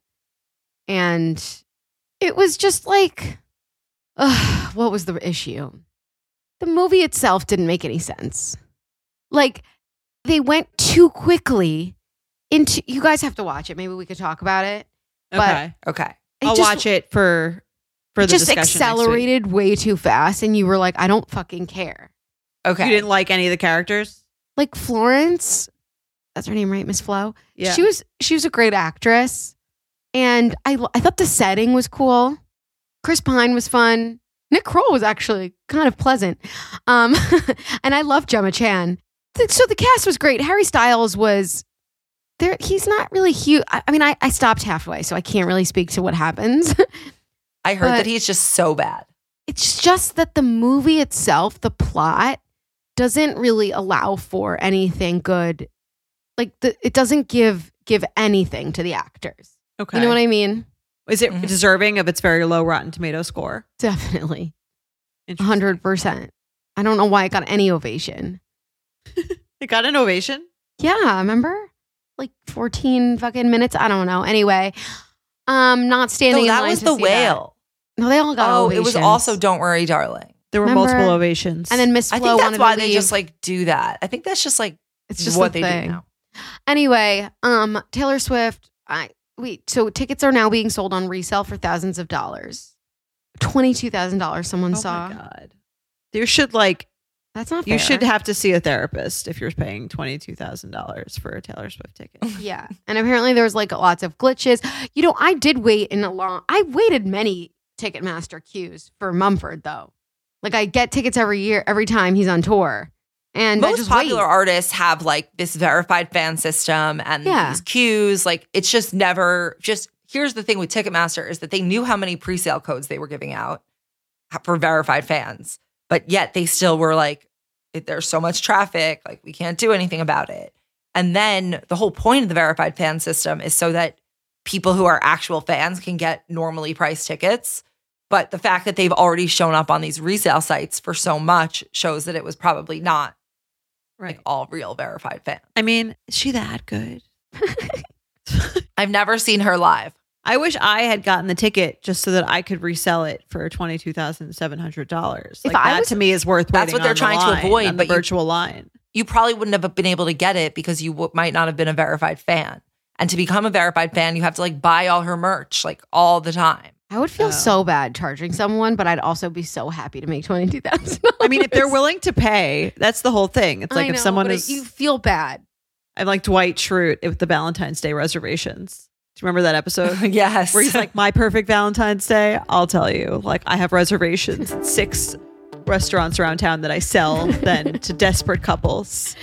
and it was just like, ugh, what was the issue? The movie itself didn't make any sense. Like, they went too quickly into... You guys have to watch it. Maybe we could talk about it. Okay. But okay. I'll just, watch it for, for the just discussion. Just accelerated way too fast, and you were like, I don't fucking care. Okay. You didn't like any of the characters? Like, Florence... That's her name, right? Miss Flo? Yeah. She was, she was a great actress, and I, I thought the setting was cool. Chris Pine was fun. Nick Kroll was actually kind of pleasant. Um, and I love Gemma Chan. So the cast was great. Harry Styles was there. He's not really huge. I, I mean, I, I stopped halfway, so I can't really speak to what happens. I heard but that he's just so bad. It's just that the movie itself, the plot, doesn't really allow for anything good. Like, the, it doesn't give give anything to the actors. Okay. You know what I mean? Is it mm-hmm. deserving of its very low Rotten Tomato score? Definitely. one hundred percent. I don't know why it got any ovation. It got an ovation? Yeah, remember? Like fourteen fucking minutes? I don't know. Anyway, um, not standing no, in line to see that. No, that was The Whale. No, they all got oh, ovations. Oh, it was also Don't Worry, Darling. There were remember? multiple ovations. And then Miss Flo wanted to leave. I think that's why they just like do that. I think that's just like it's just what the they thing. do now. Anyway, um, Taylor Swift, I... Wait, so tickets are now being sold on resale for thousands of dollars. twenty-two thousand dollars someone oh saw. Oh my God. You should like... That's not fair. You should have to see a therapist if you're paying twenty-two thousand dollars for a Taylor Swift ticket. Yeah. And apparently there's like lots of glitches. You know, I did wait in a long... I waited many Ticketmaster queues for Mumford though. Like I get tickets every year, every time he's on tour. And most popular wait. artists have like this verified fan system and yeah. these queues. Like it's just never just here's the thing with Ticketmaster is that they knew how many presale codes they were giving out for verified fans. But yet they still were like, there's so much traffic, like we can't do anything about it. And then the whole point of the verified fan system is so that people who are actual fans can get normally priced tickets. But the fact that they've already shown up on these resale sites for so much shows that it was probably not Right. Like all real verified fans. I mean, is she that good? I've never seen her live. I wish I had gotten the ticket just so that I could resell it for twenty-two thousand seven hundred dollars. Like that was, to me is worth waiting on the line. That's what they're trying to avoid. On the but virtual you, line. You probably wouldn't have been able to get it because you w- might not have been a verified fan. And to become a verified fan, you have to like buy all her merch like all the time. I would feel oh. so bad charging someone, but I'd also be so happy to make twenty-two thousand dollars. I mean, if they're willing to pay, that's the whole thing. It's like I know, if someone but is... You feel bad. I'm like Dwight Schrute with the Valentine's Day reservations. Do you remember that episode? Yes. Where he's like, my perfect Valentine's Day? I'll tell you. Like, I have reservations at six restaurants around town that I sell then to desperate couples.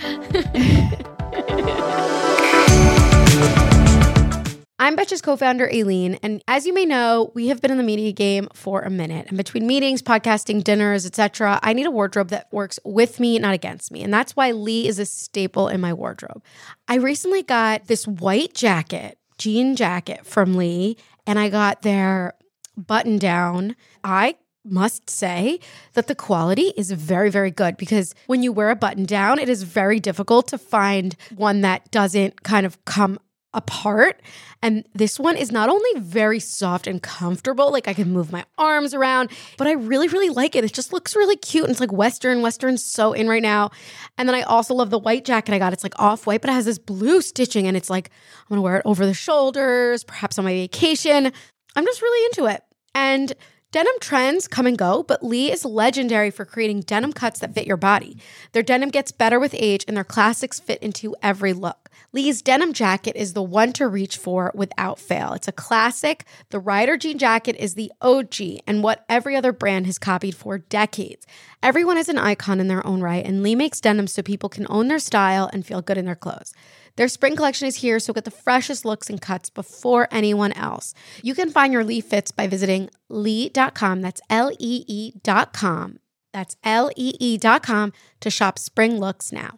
I'm Betches co-founder Aileen, and as you may know, we have been in the media game for a minute. And between meetings, podcasting, dinners, et cetera, I need a wardrobe that works with me, not against me. And that's why Lee is a staple in my wardrobe. I recently got this white jacket, jean jacket from Lee, and I got their button down. I must say that the quality is very, very good because when you wear a button down, it is very difficult to find one that doesn't kind of come apart. And this one is not only very soft and comfortable, like I can move my arms around, but I really, really like it. It just looks really cute. And it's like Western. Western's so in right now. And then I also love the white jacket I got. It's like off-white, but it has this blue stitching and it's like, I'm going to wear it over the shoulders, perhaps on my vacation. I'm just really into it. And Denim trends come and go, but Lee is legendary for creating denim cuts that fit your body. Their denim gets better with age, and their classics fit into every look. Lee's denim jacket is the one to reach for without fail. It's a classic. The Rider jean jacket is the O G and what every other brand has copied for decades. Everyone is an icon in their own right, and Lee makes denim so people can own their style and feel good in their clothes. Their spring collection is here, so get the freshest looks and cuts before anyone else. You can find your Lee fits by visiting Lee dot com. That's L E E dot com. That's L E E dot com to shop spring looks now.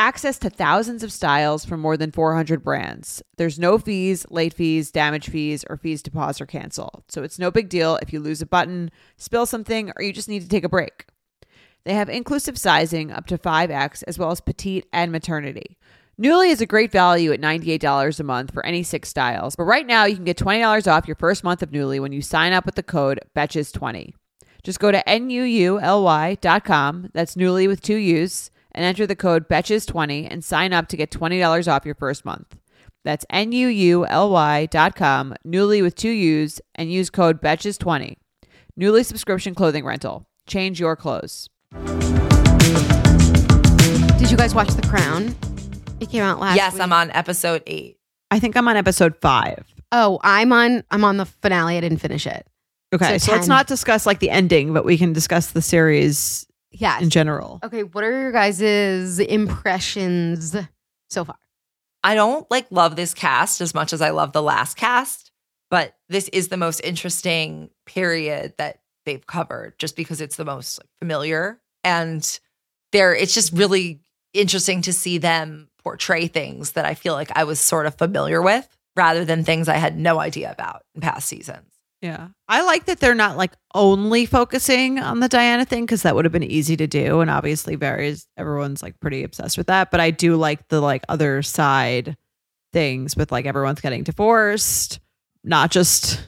Access to thousands of styles from more than four hundred brands. There's no fees, late fees, damage fees, or fees to pause or cancel. So it's no big deal if you lose a button, spill something, or you just need to take a break. They have inclusive sizing up to five X as well as petite and maternity. Nuuly is a great value at ninety-eight dollars a month for any six styles. But right now you can get twenty dollars off your first month of Nuuly when you sign up with the code Betches twenty. Just go to N U U L Y dot com. That's Nuuly with two U's. And enter the code Betches twenty and sign up to get twenty dollars off your first month. That's N U U L Y dot com, Nuuly with two U's, and use code Betches twenty. Nuuly subscription clothing rental. Change your clothes. Did you guys watch The Crown? It came out last yes, week. Yes, I'm on episode eight. I think I'm on episode five. Oh, I'm on I'm on the finale. I didn't finish it. Okay, so, so let's not discuss like the ending, but we can discuss the series. Yeah, in general. Okay, what are your guys' impressions so far? I don't like love this cast as much as I love the last cast, but this is the most interesting period that they've covered just because it's the most like, familiar. And they're, it's just really interesting to see them portray things that I feel like I was sort of familiar with rather than things I had no idea about in past seasons. Yeah. I like that they're not like only focusing on the Diana thing because that would have been easy to do. And obviously varies. Everyone's like pretty obsessed with that. But I do like the like other side things with like everyone's getting divorced, not just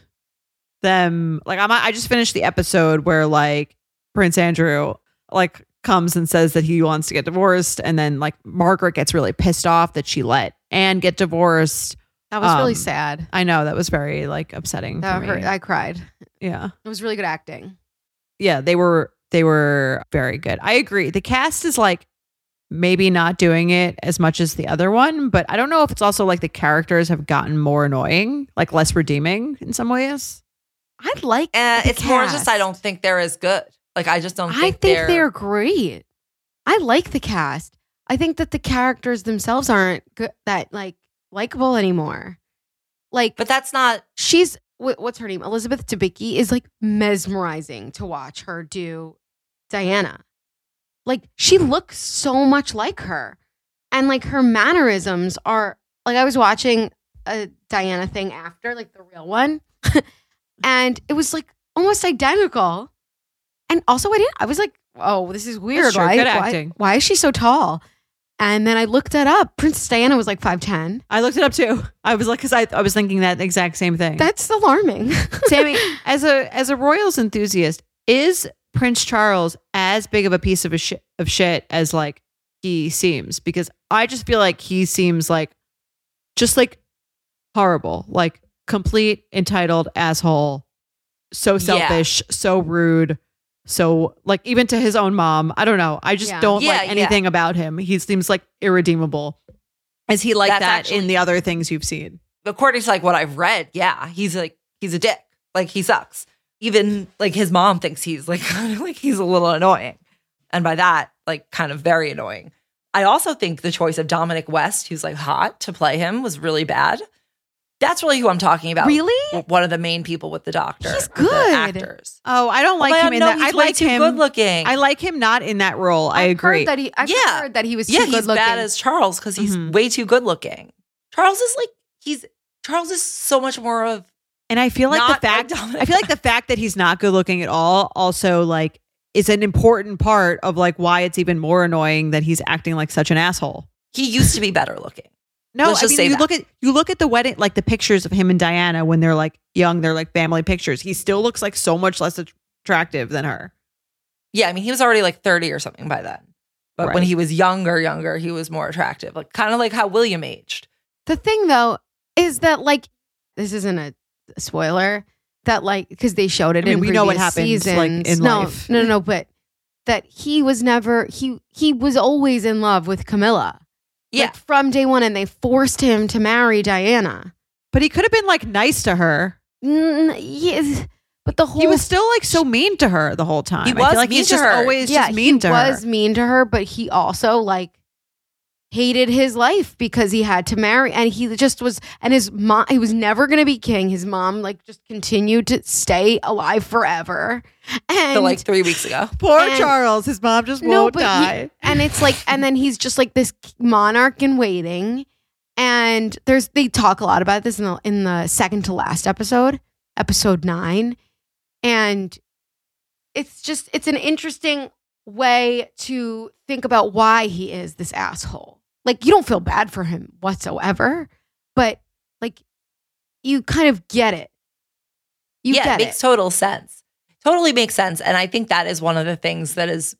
them. Like I'm, I just finished the episode where like Prince Andrew like comes and says that he wants to get divorced. And then like Margaret gets really pissed off that she let Anne get divorced. That was um, really sad. I know. That was very like upsetting that for me. Hurt. I cried. Yeah. It was really good acting. Yeah. They were, they were very good. I agree. The cast is like maybe not doing it as much as the other one, but I don't know if it's also like the characters have gotten more annoying, like less redeeming in some ways. I'd like uh, It's cast. More just I don't think they're as good. Like I just don't think, I think they're... they're great. I like the cast. I think that the characters themselves aren't good. That like. Likable anymore, like, but that's not. She's wh- what's her name? Elizabeth Debicki is like mesmerizing to watch her do Diana. Like she looks so much like her, and like her mannerisms are like. I was watching a Diana thing after, like the real one, and it was like almost identical. And also, I didn't. I was like, oh, this is weird. Why, good acting. Why, why is she so tall? And then I looked that up. Princess Diana was like five ten. I looked it up too. I was like, because I, I was thinking that exact same thing. That's alarming. Sammy, as a as a royals enthusiast, is Prince Charles as big of a piece of a sh- of shit as like he seems? Because I just feel like he seems like just like horrible, like complete entitled asshole, so selfish, yeah. so rude. So like even to his own mom, I don't know. I just yeah. don't yeah, like anything yeah. about him. He seems like irredeemable. Is he like That's that actually, in the other things you've seen? According to like what I've read, yeah, he's like he's a dick. Like he sucks. Even like his mom thinks he's like kind of like he's a little annoying. And by that, like kind of very annoying. I also think the choice of Dominic West, who's like hot to play him, was really bad. That's really who I'm talking about. Really? One of the main people with the doctor. He's good. The actors. Oh, I don't like well, him in no, that. I like him good looking. I like him not in that role. I I've agree. Heard that he, I've yeah. heard that he was too yeah, good looking. Yeah, he's bad as Charles because he's mm-hmm. way too good looking. Charles is like, he's, Charles is so much more of, And I feel like not the fact I feel like the fact that he's not good looking at all also like is an important part of like why it's even more annoying that he's acting like such an asshole. He used to be better looking. No, Let's I mean, you that. look at you look at the wedding, like the pictures of him and Diana when they're like young, they're like family pictures. He still looks like so much less attractive than her. Yeah, I mean, he was already like thirty or something by then. But right. when he was younger, younger, he was more attractive. Like kind of like how William aged. The thing though is that like this isn't a spoiler that like because they showed it I mean, in we know what happens like in no, life. No, no, no, but that he was never he he was always in love with Camilla. Yeah. Like from day one, and they forced him to marry Diana. But he could have been like nice to her. Mm, yes, but the whole he was still like so mean to her the whole time. He was I feel like mean he's to just her. Always yeah, just mean to her. He was mean to her, but he also like hated his life because he had to marry, and he just was. And his mom, he was never going to be king. His mom like just continued to stay alive forever. And so, like three weeks ago, poor and, Charles, his mom just won't no, but die. He, and it's like, and then he's just like this monarch in waiting. And there's they talk a lot about this in the in the second to last episode, episode nine, and it's just it's an interesting way to think about why he is this asshole. Like you don't feel bad for him whatsoever, but like you kind of get it. You yeah, get it. Makes it. Total sense. Totally makes sense. And I think that is one of the things that is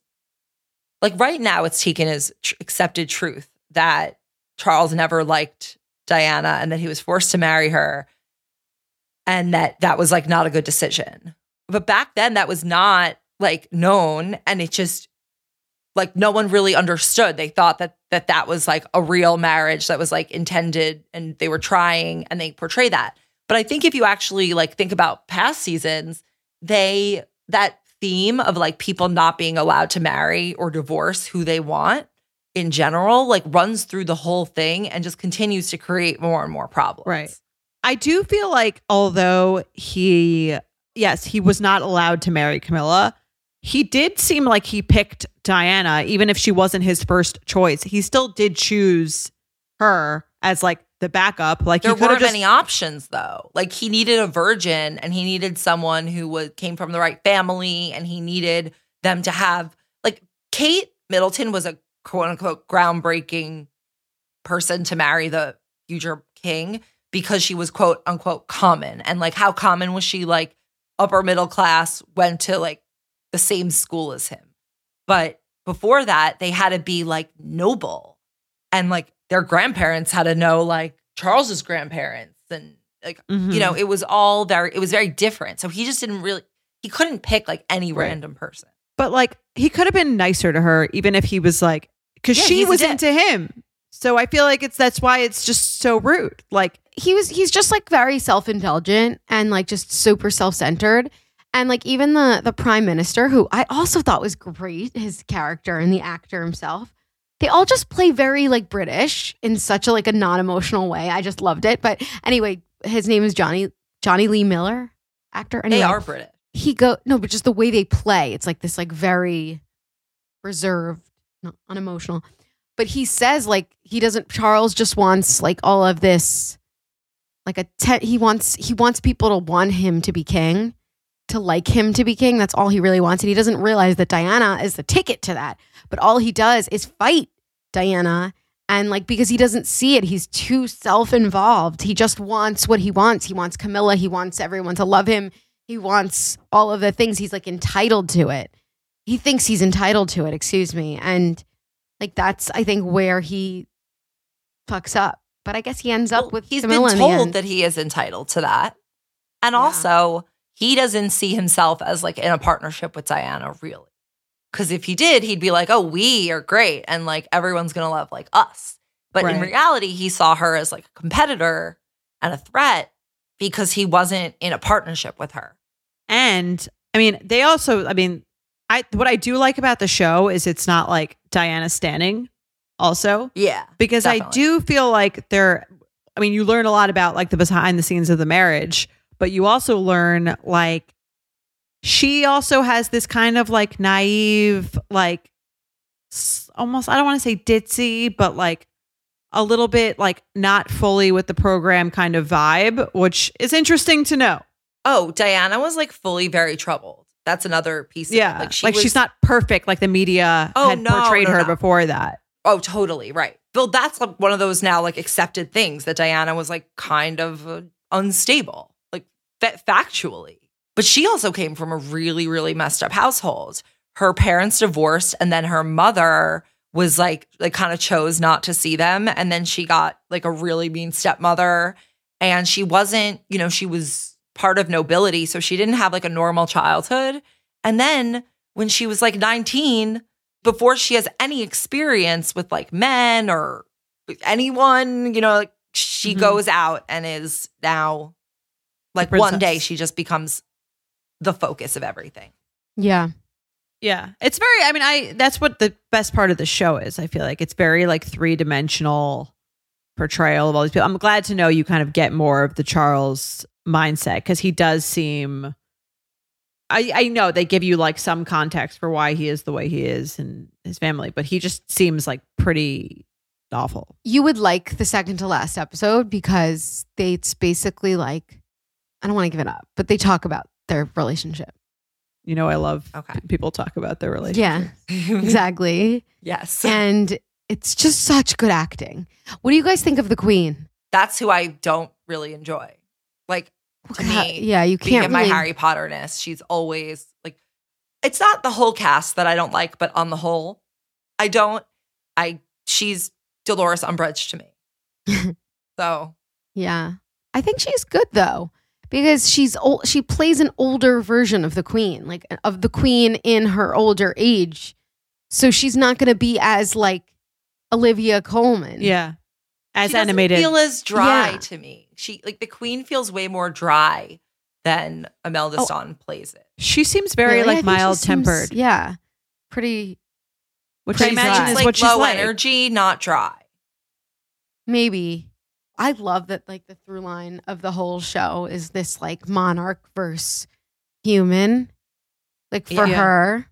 like right now it's taken as tr- accepted truth that Charles never liked Diana and that he was forced to marry her and that that was like not a good decision. But back then that was not like known. And it just like no one really understood. They thought that that that was like a real marriage that was like intended and they were trying and they portray that. But I think if you actually like think about past seasons, they, that theme of like people not being allowed to marry or divorce who they want in general, like runs through the whole thing and just continues to create more and more problems. Right. I do feel like although he, yes, he was not allowed to marry Camilla, he did seem like he picked Diana, even if she wasn't his first choice. He still did choose her as like the backup. Like there weren't just- any options though. Like he needed a virgin and he needed someone who was came from the right family and he needed them to have like Kate Middleton was a quote unquote groundbreaking person to marry the future king because she was quote unquote common. And like how common was she? Like upper middle class, went to like the same school as him. But before that, they had to be like noble. And like their grandparents had to know like Charles's grandparents. And like, mm-hmm. you know, it was all very, it was very different. So he just didn't really, he couldn't pick like any right. random person. But like he could have been nicer to her even if he was like, because yeah, she was into him. So I feel like it's, that's why it's just so rude. Like he was, he's just like very self-indulgent and like just super self-centered. And like even the the prime minister, who I also thought was great, his character and the actor himself, they all just play very like British in such a like a non-emotional way. I just loved it. But anyway, his name is Johnny Johnny Lee Miller, actor. Anyway, they are British. He go no, but just the way they play, it's like this like very reserved, not unemotional. But he says like he doesn't. Charles just wants like all of this, like a te- he wants he wants people to want him to be king. To like him to be king. That's all he really wants. And he doesn't realize that Diana is the ticket to that. But all he does is fight Diana. And like, because he doesn't see it, he's too self-involved. He just wants what he wants. He wants Camilla. He wants everyone to love him. He wants all of the things. He's like entitled to it. He thinks he's entitled to it. Excuse me. And like, that's, I think where he fucks up, but I guess he ends up well, with he's Camilla been told that he is entitled to that. And yeah. also he doesn't see himself as like in a partnership with Diana, really. Because if he did, he'd be like, oh, we are great. And like everyone's going to love like us. But right. in reality, he saw her as like a competitor and a threat because he wasn't in a partnership with her. And I mean, they also, I mean, I what I do like about the show is it's not like Diana standing also. Yeah. Because definitely. I do feel like they're, I mean, you learn a lot about like the behind the scenes of the marriage. But you also learn like she also has this kind of like naive, like almost, I don't want to say ditzy, but like a little bit like not fully with the program kind of vibe, which is interesting to know. Oh, Diana was like fully very troubled. That's another piece. Yeah. Of it. Like, she like was, she's not perfect. Like the media oh, had no, portrayed no, her no. before that. Oh, totally. Right. Well, that's like one of those now like accepted things that Diana was like kind of uh, unstable, like f- factually. But she also came from a really, really messed up household. Her parents divorced and then her mother was like, like kind of chose not to see them. And then she got like a really mean stepmother and she wasn't, you know, she was part of nobility. So she didn't have like a normal childhood. And then when she was like nineteen, before she has any experience with like men or anyone, you know, like she mm-hmm. goes out and is now like one day she just becomes the focus of everything. Yeah. Yeah. It's very, I mean, I, that's what the best part of the show is. I feel like it's very like three dimensional portrayal of all these people. I'm glad to know you kind of get more of the Charles mindset because he does seem, I, I know they give you like some context for why he is the way he is and his family, but he just seems like pretty awful. You would like the second to last episode because they, it's basically like, I don't want to give it up, but they talk about their relationship. You know, I love okay. people talk about their relationship. Yeah, exactly. Yes. And it's just such good acting. What do you guys think of the Queen? That's who I don't really enjoy. Like, to me, yeah, you can't being really... my Harry Potter-ness, she's always like, it's not the whole cast that I don't like, but on the whole, I don't, I, she's Dolores Umbridge to me. So. Yeah. I think she's good though, because she's old, she plays an older version of the Queen, like of the Queen in her older age. So she's not going to be as like Olivia Colman. Yeah. As she animated. She doesn't feel as dry yeah. to me. She like the Queen feels way more dry than Imelda oh, Staunton plays it. She seems very really? like mild tempered. Seems, yeah. Pretty. Which pretty I imagine dry. Is like what she's low like. Energy, not dry. Maybe. I love that like the through line of the whole show is this like monarch versus human. Like for yeah. her.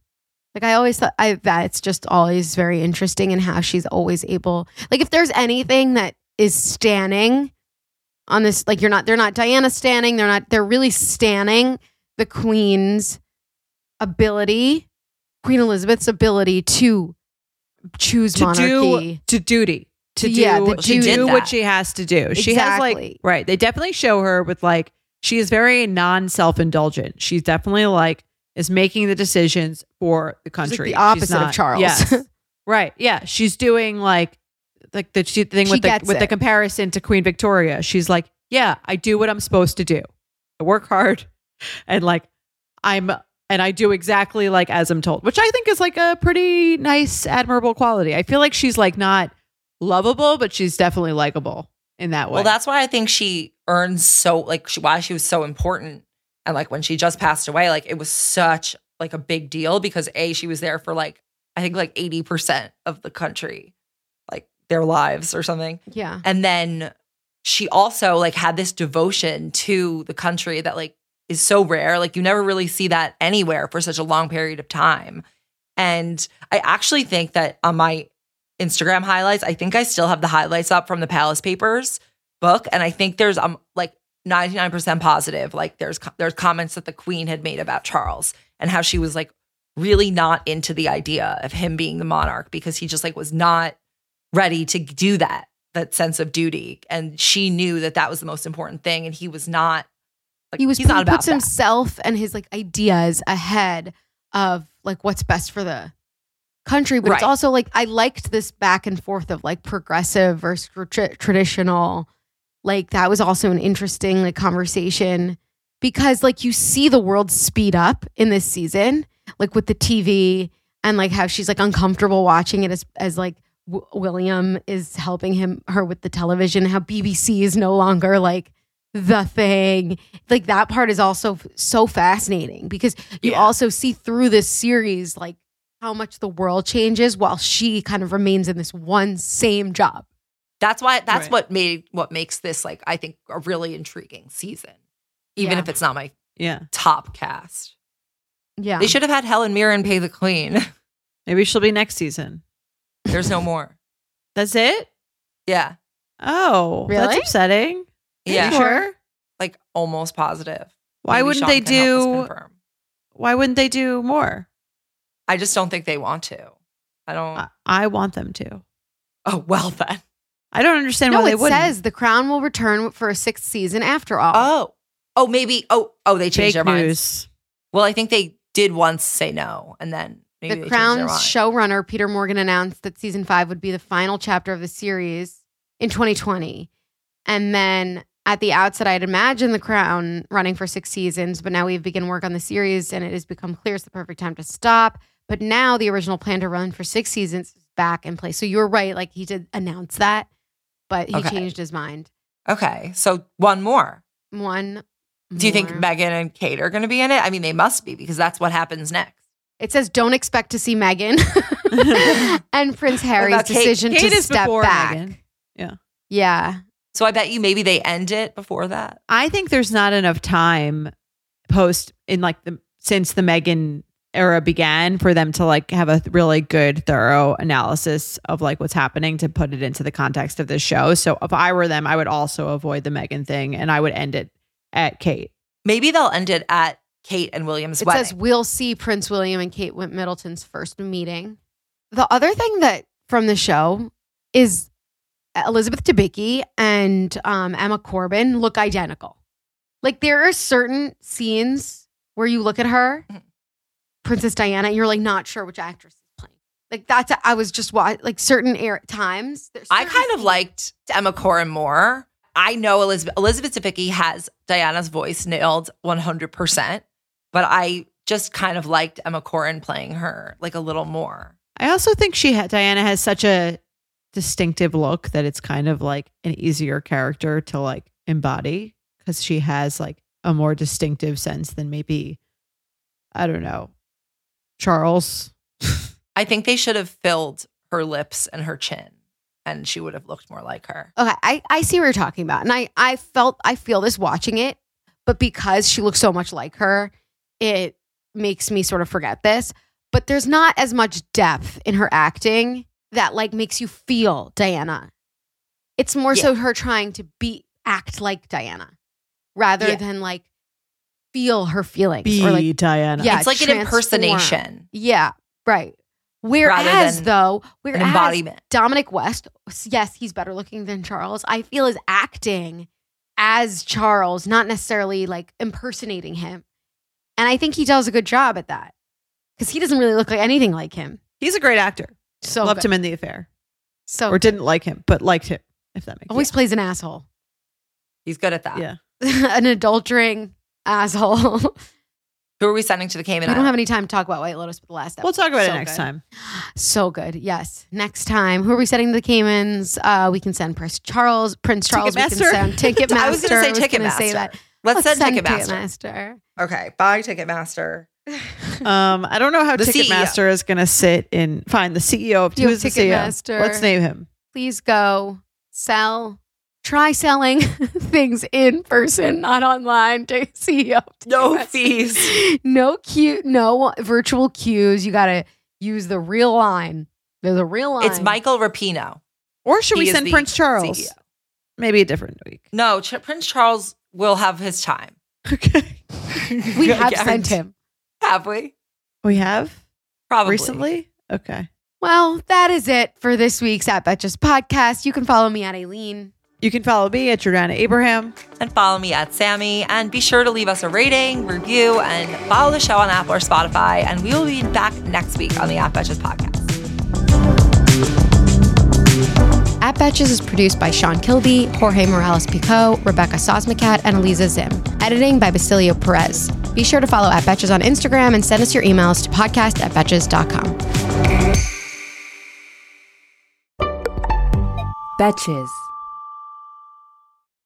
Like I always thought I, that it's just always very interesting and in how she's always able, like if there's anything that is standing on this, like you're not, they're not Diana standing. They're not, they're really standing the Queen's ability, Queen Elizabeth's ability to choose to monarchy. Do, to duty. To do, yeah, the duty. To do what she has to do. Exactly. She has like, right. They definitely show her with like, she is very non-self-indulgent. She's definitely like, is making the decisions for the country. She's like the opposite she's not, of Charles. Yes. Right. Yeah. She's doing like like the she, thing she with, the, with the comparison to Queen Victoria. She's like, yeah, I do what I'm supposed to do. I work hard and like I'm and I do exactly like as I'm told, which I think is like a pretty nice, admirable quality. I feel like she's like not lovable, but she's definitely likable in that way. Well, that's why I think she earns so like she, why she was so important. And like when she just passed away, like it was such like a big deal because A, she was there for like, I think like eighty percent of the country, like their lives or something. Yeah. And then she also like had this devotion to the country that like is so rare. Like you never really see that anywhere for such a long period of time. And I actually think that on my Instagram highlights, I think I still have the highlights up from the Palace Papers book. And I think there's um like, ninety-nine percent positive. Like there's there's comments that the Queen had made about Charles and how she was like really not into the idea of him being the monarch because he just like was not ready to do that, that sense of duty. And she knew that that was the most important thing. And he was not, like, he was, he's not about that. He puts himself and his like ideas ahead of like what's best for the country. But right. It's also like, I liked this back and forth of like progressive versus tra- traditional. Like that was also an interesting like conversation because like you see the world speed up in this season, like with the T V and like how she's like uncomfortable watching it as as like w- William is helping him her with the television, how B B C is no longer like the thing. Like that part is also f- so fascinating because you yeah. also see through this series like how much the world changes while she kind of remains in this one same job. That's why. That's right. what made what makes this like I think a really intriguing season, even yeah. if it's not my yeah. top cast. Yeah, they should have had Helen Mirren play the Queen. Maybe she'll be next season. There's no more. That's it. Yeah. Oh, really? That's upsetting. Yeah. You sure? Like almost positive. Why Maybe wouldn't Sean they do? Why wouldn't they do more? I just don't think they want to. I don't. I, I want them to. Oh, well then. I don't understand no, why they wouldn't. No, it says The Crown will return for a sixth season after all. Oh. Oh, maybe. Oh, oh, they changed Fake their minds. News. Well, I think they did once say no, and then maybe The they Crown's their mind. Showrunner, Peter Morgan, announced that season five would be the final chapter of the series in twenty twenty. And then at the outset, I had imagined The Crown running for six seasons, but now we've begun work on the series, and it has become clear it's the perfect time to stop. But now the original plan to run for six seasons is back in place. So you're right. Like, he did announce that, but he okay. changed his mind. Okay. So one more. One Do you More. think Meghan and Kate are going to be in it? I mean, they must be, because that's what happens next. It says don't expect to see Meghan and Prince Harry's decision Kate? Kate to step back. Meghan. Yeah. Yeah. So I bet you maybe they end it before that. I think there's not enough time post in like the since the Meghan era began for them to like have a really good, thorough analysis of like what's happening to put it into the context of this show. So if I were them, I would also avoid the Meghan thing, and I would end it at Kate. Maybe they'll end it at Kate and William's it wedding. It says we'll see Prince William and Kate Middleton's first meeting. The other thing that from the show is Elizabeth Debicki and um, Emma Corrin look identical. Like, there are certain scenes where you look at her, mm-hmm. Princess Diana, and you're like not sure which actress is playing. Like that's I was just watching like certain air- times. Certain I kind scenes. of liked Emma Corrin more. I know Elizabeth Elizabeth Debicki has Diana's voice nailed one hundred percent, but I just kind of liked Emma Corrin playing her like a little more. I also think she had, Diana has such a distinctive look that it's kind of like an easier character to like embody, because she has like a more distinctive sense than maybe, I don't know, Charles. I think they should have filled her lips and her chin, and she would have looked more like her. Okay, I, I see what you're talking about. And I, I felt, I feel this watching it, but because she looks so much like her, it makes me sort of forget this. But there's not as much depth in her acting that like makes you feel Diana. It's more yeah. so her trying to be, act like Diana rather yeah. than like feel her feelings. Be or, like, Diana. Yeah, it's like transform. an impersonation. Yeah, right. Whereas though, whereas Dominic West, yes, he's better looking than Charles, I feel is acting as Charles, not necessarily like impersonating him. And I think he does a good job at that, because he doesn't really look like anything like him. He's a great actor. So Loved good. him in The Affair. So Or didn't like him, but liked him, if that makes sense. Always yeah. plays an asshole. He's good at that. Yeah. An adultering asshole. Who are we sending to the Cayman Islands? We don't have any time to talk about White Lotus, but the last episode. We'll talk about so it next good. time. So good. Yes. Next time. Who are we sending to the Caymans? Uh, we can send Prince Charles. Prince Charles. We can send Ticketmaster. I was going to say Ticketmaster. Let's, Let's send, send Ticketmaster. Ticketmaster. Okay. Bye, Ticketmaster. um, I don't know how Ticketmaster is going to sit in. Fine. The C E O of Ticketmaster. Ticketmaster. Let's name him. Please go sell. Try selling things in person, not online. C E O. No fees. No queue. No virtual queues. You got to use the real line. There's a real line. It's Michael Rapino. Or should he we send Prince Charles? C E O. Maybe a different week. No, Ch- Prince Charles will have his time. Okay. We have yeah, sent him. Have we? We have? Probably. Recently? Okay. Well, that is it for this week's At Betches podcast. You can follow me at Aileen. You can follow me at Jordana Abraham. And follow me at Sammy. And be sure to leave us a rating, review, and follow the show on Apple or Spotify. And we will be back next week on the At Betches podcast. At Betches is produced by Sean Kilby, Jorge Morales-Pico, Rebecca Sosmacat, and Aliza Zim. Editing by Basilio Perez. Be sure to follow At Betches on Instagram and send us your emails to podcast at betches dot com. Betches.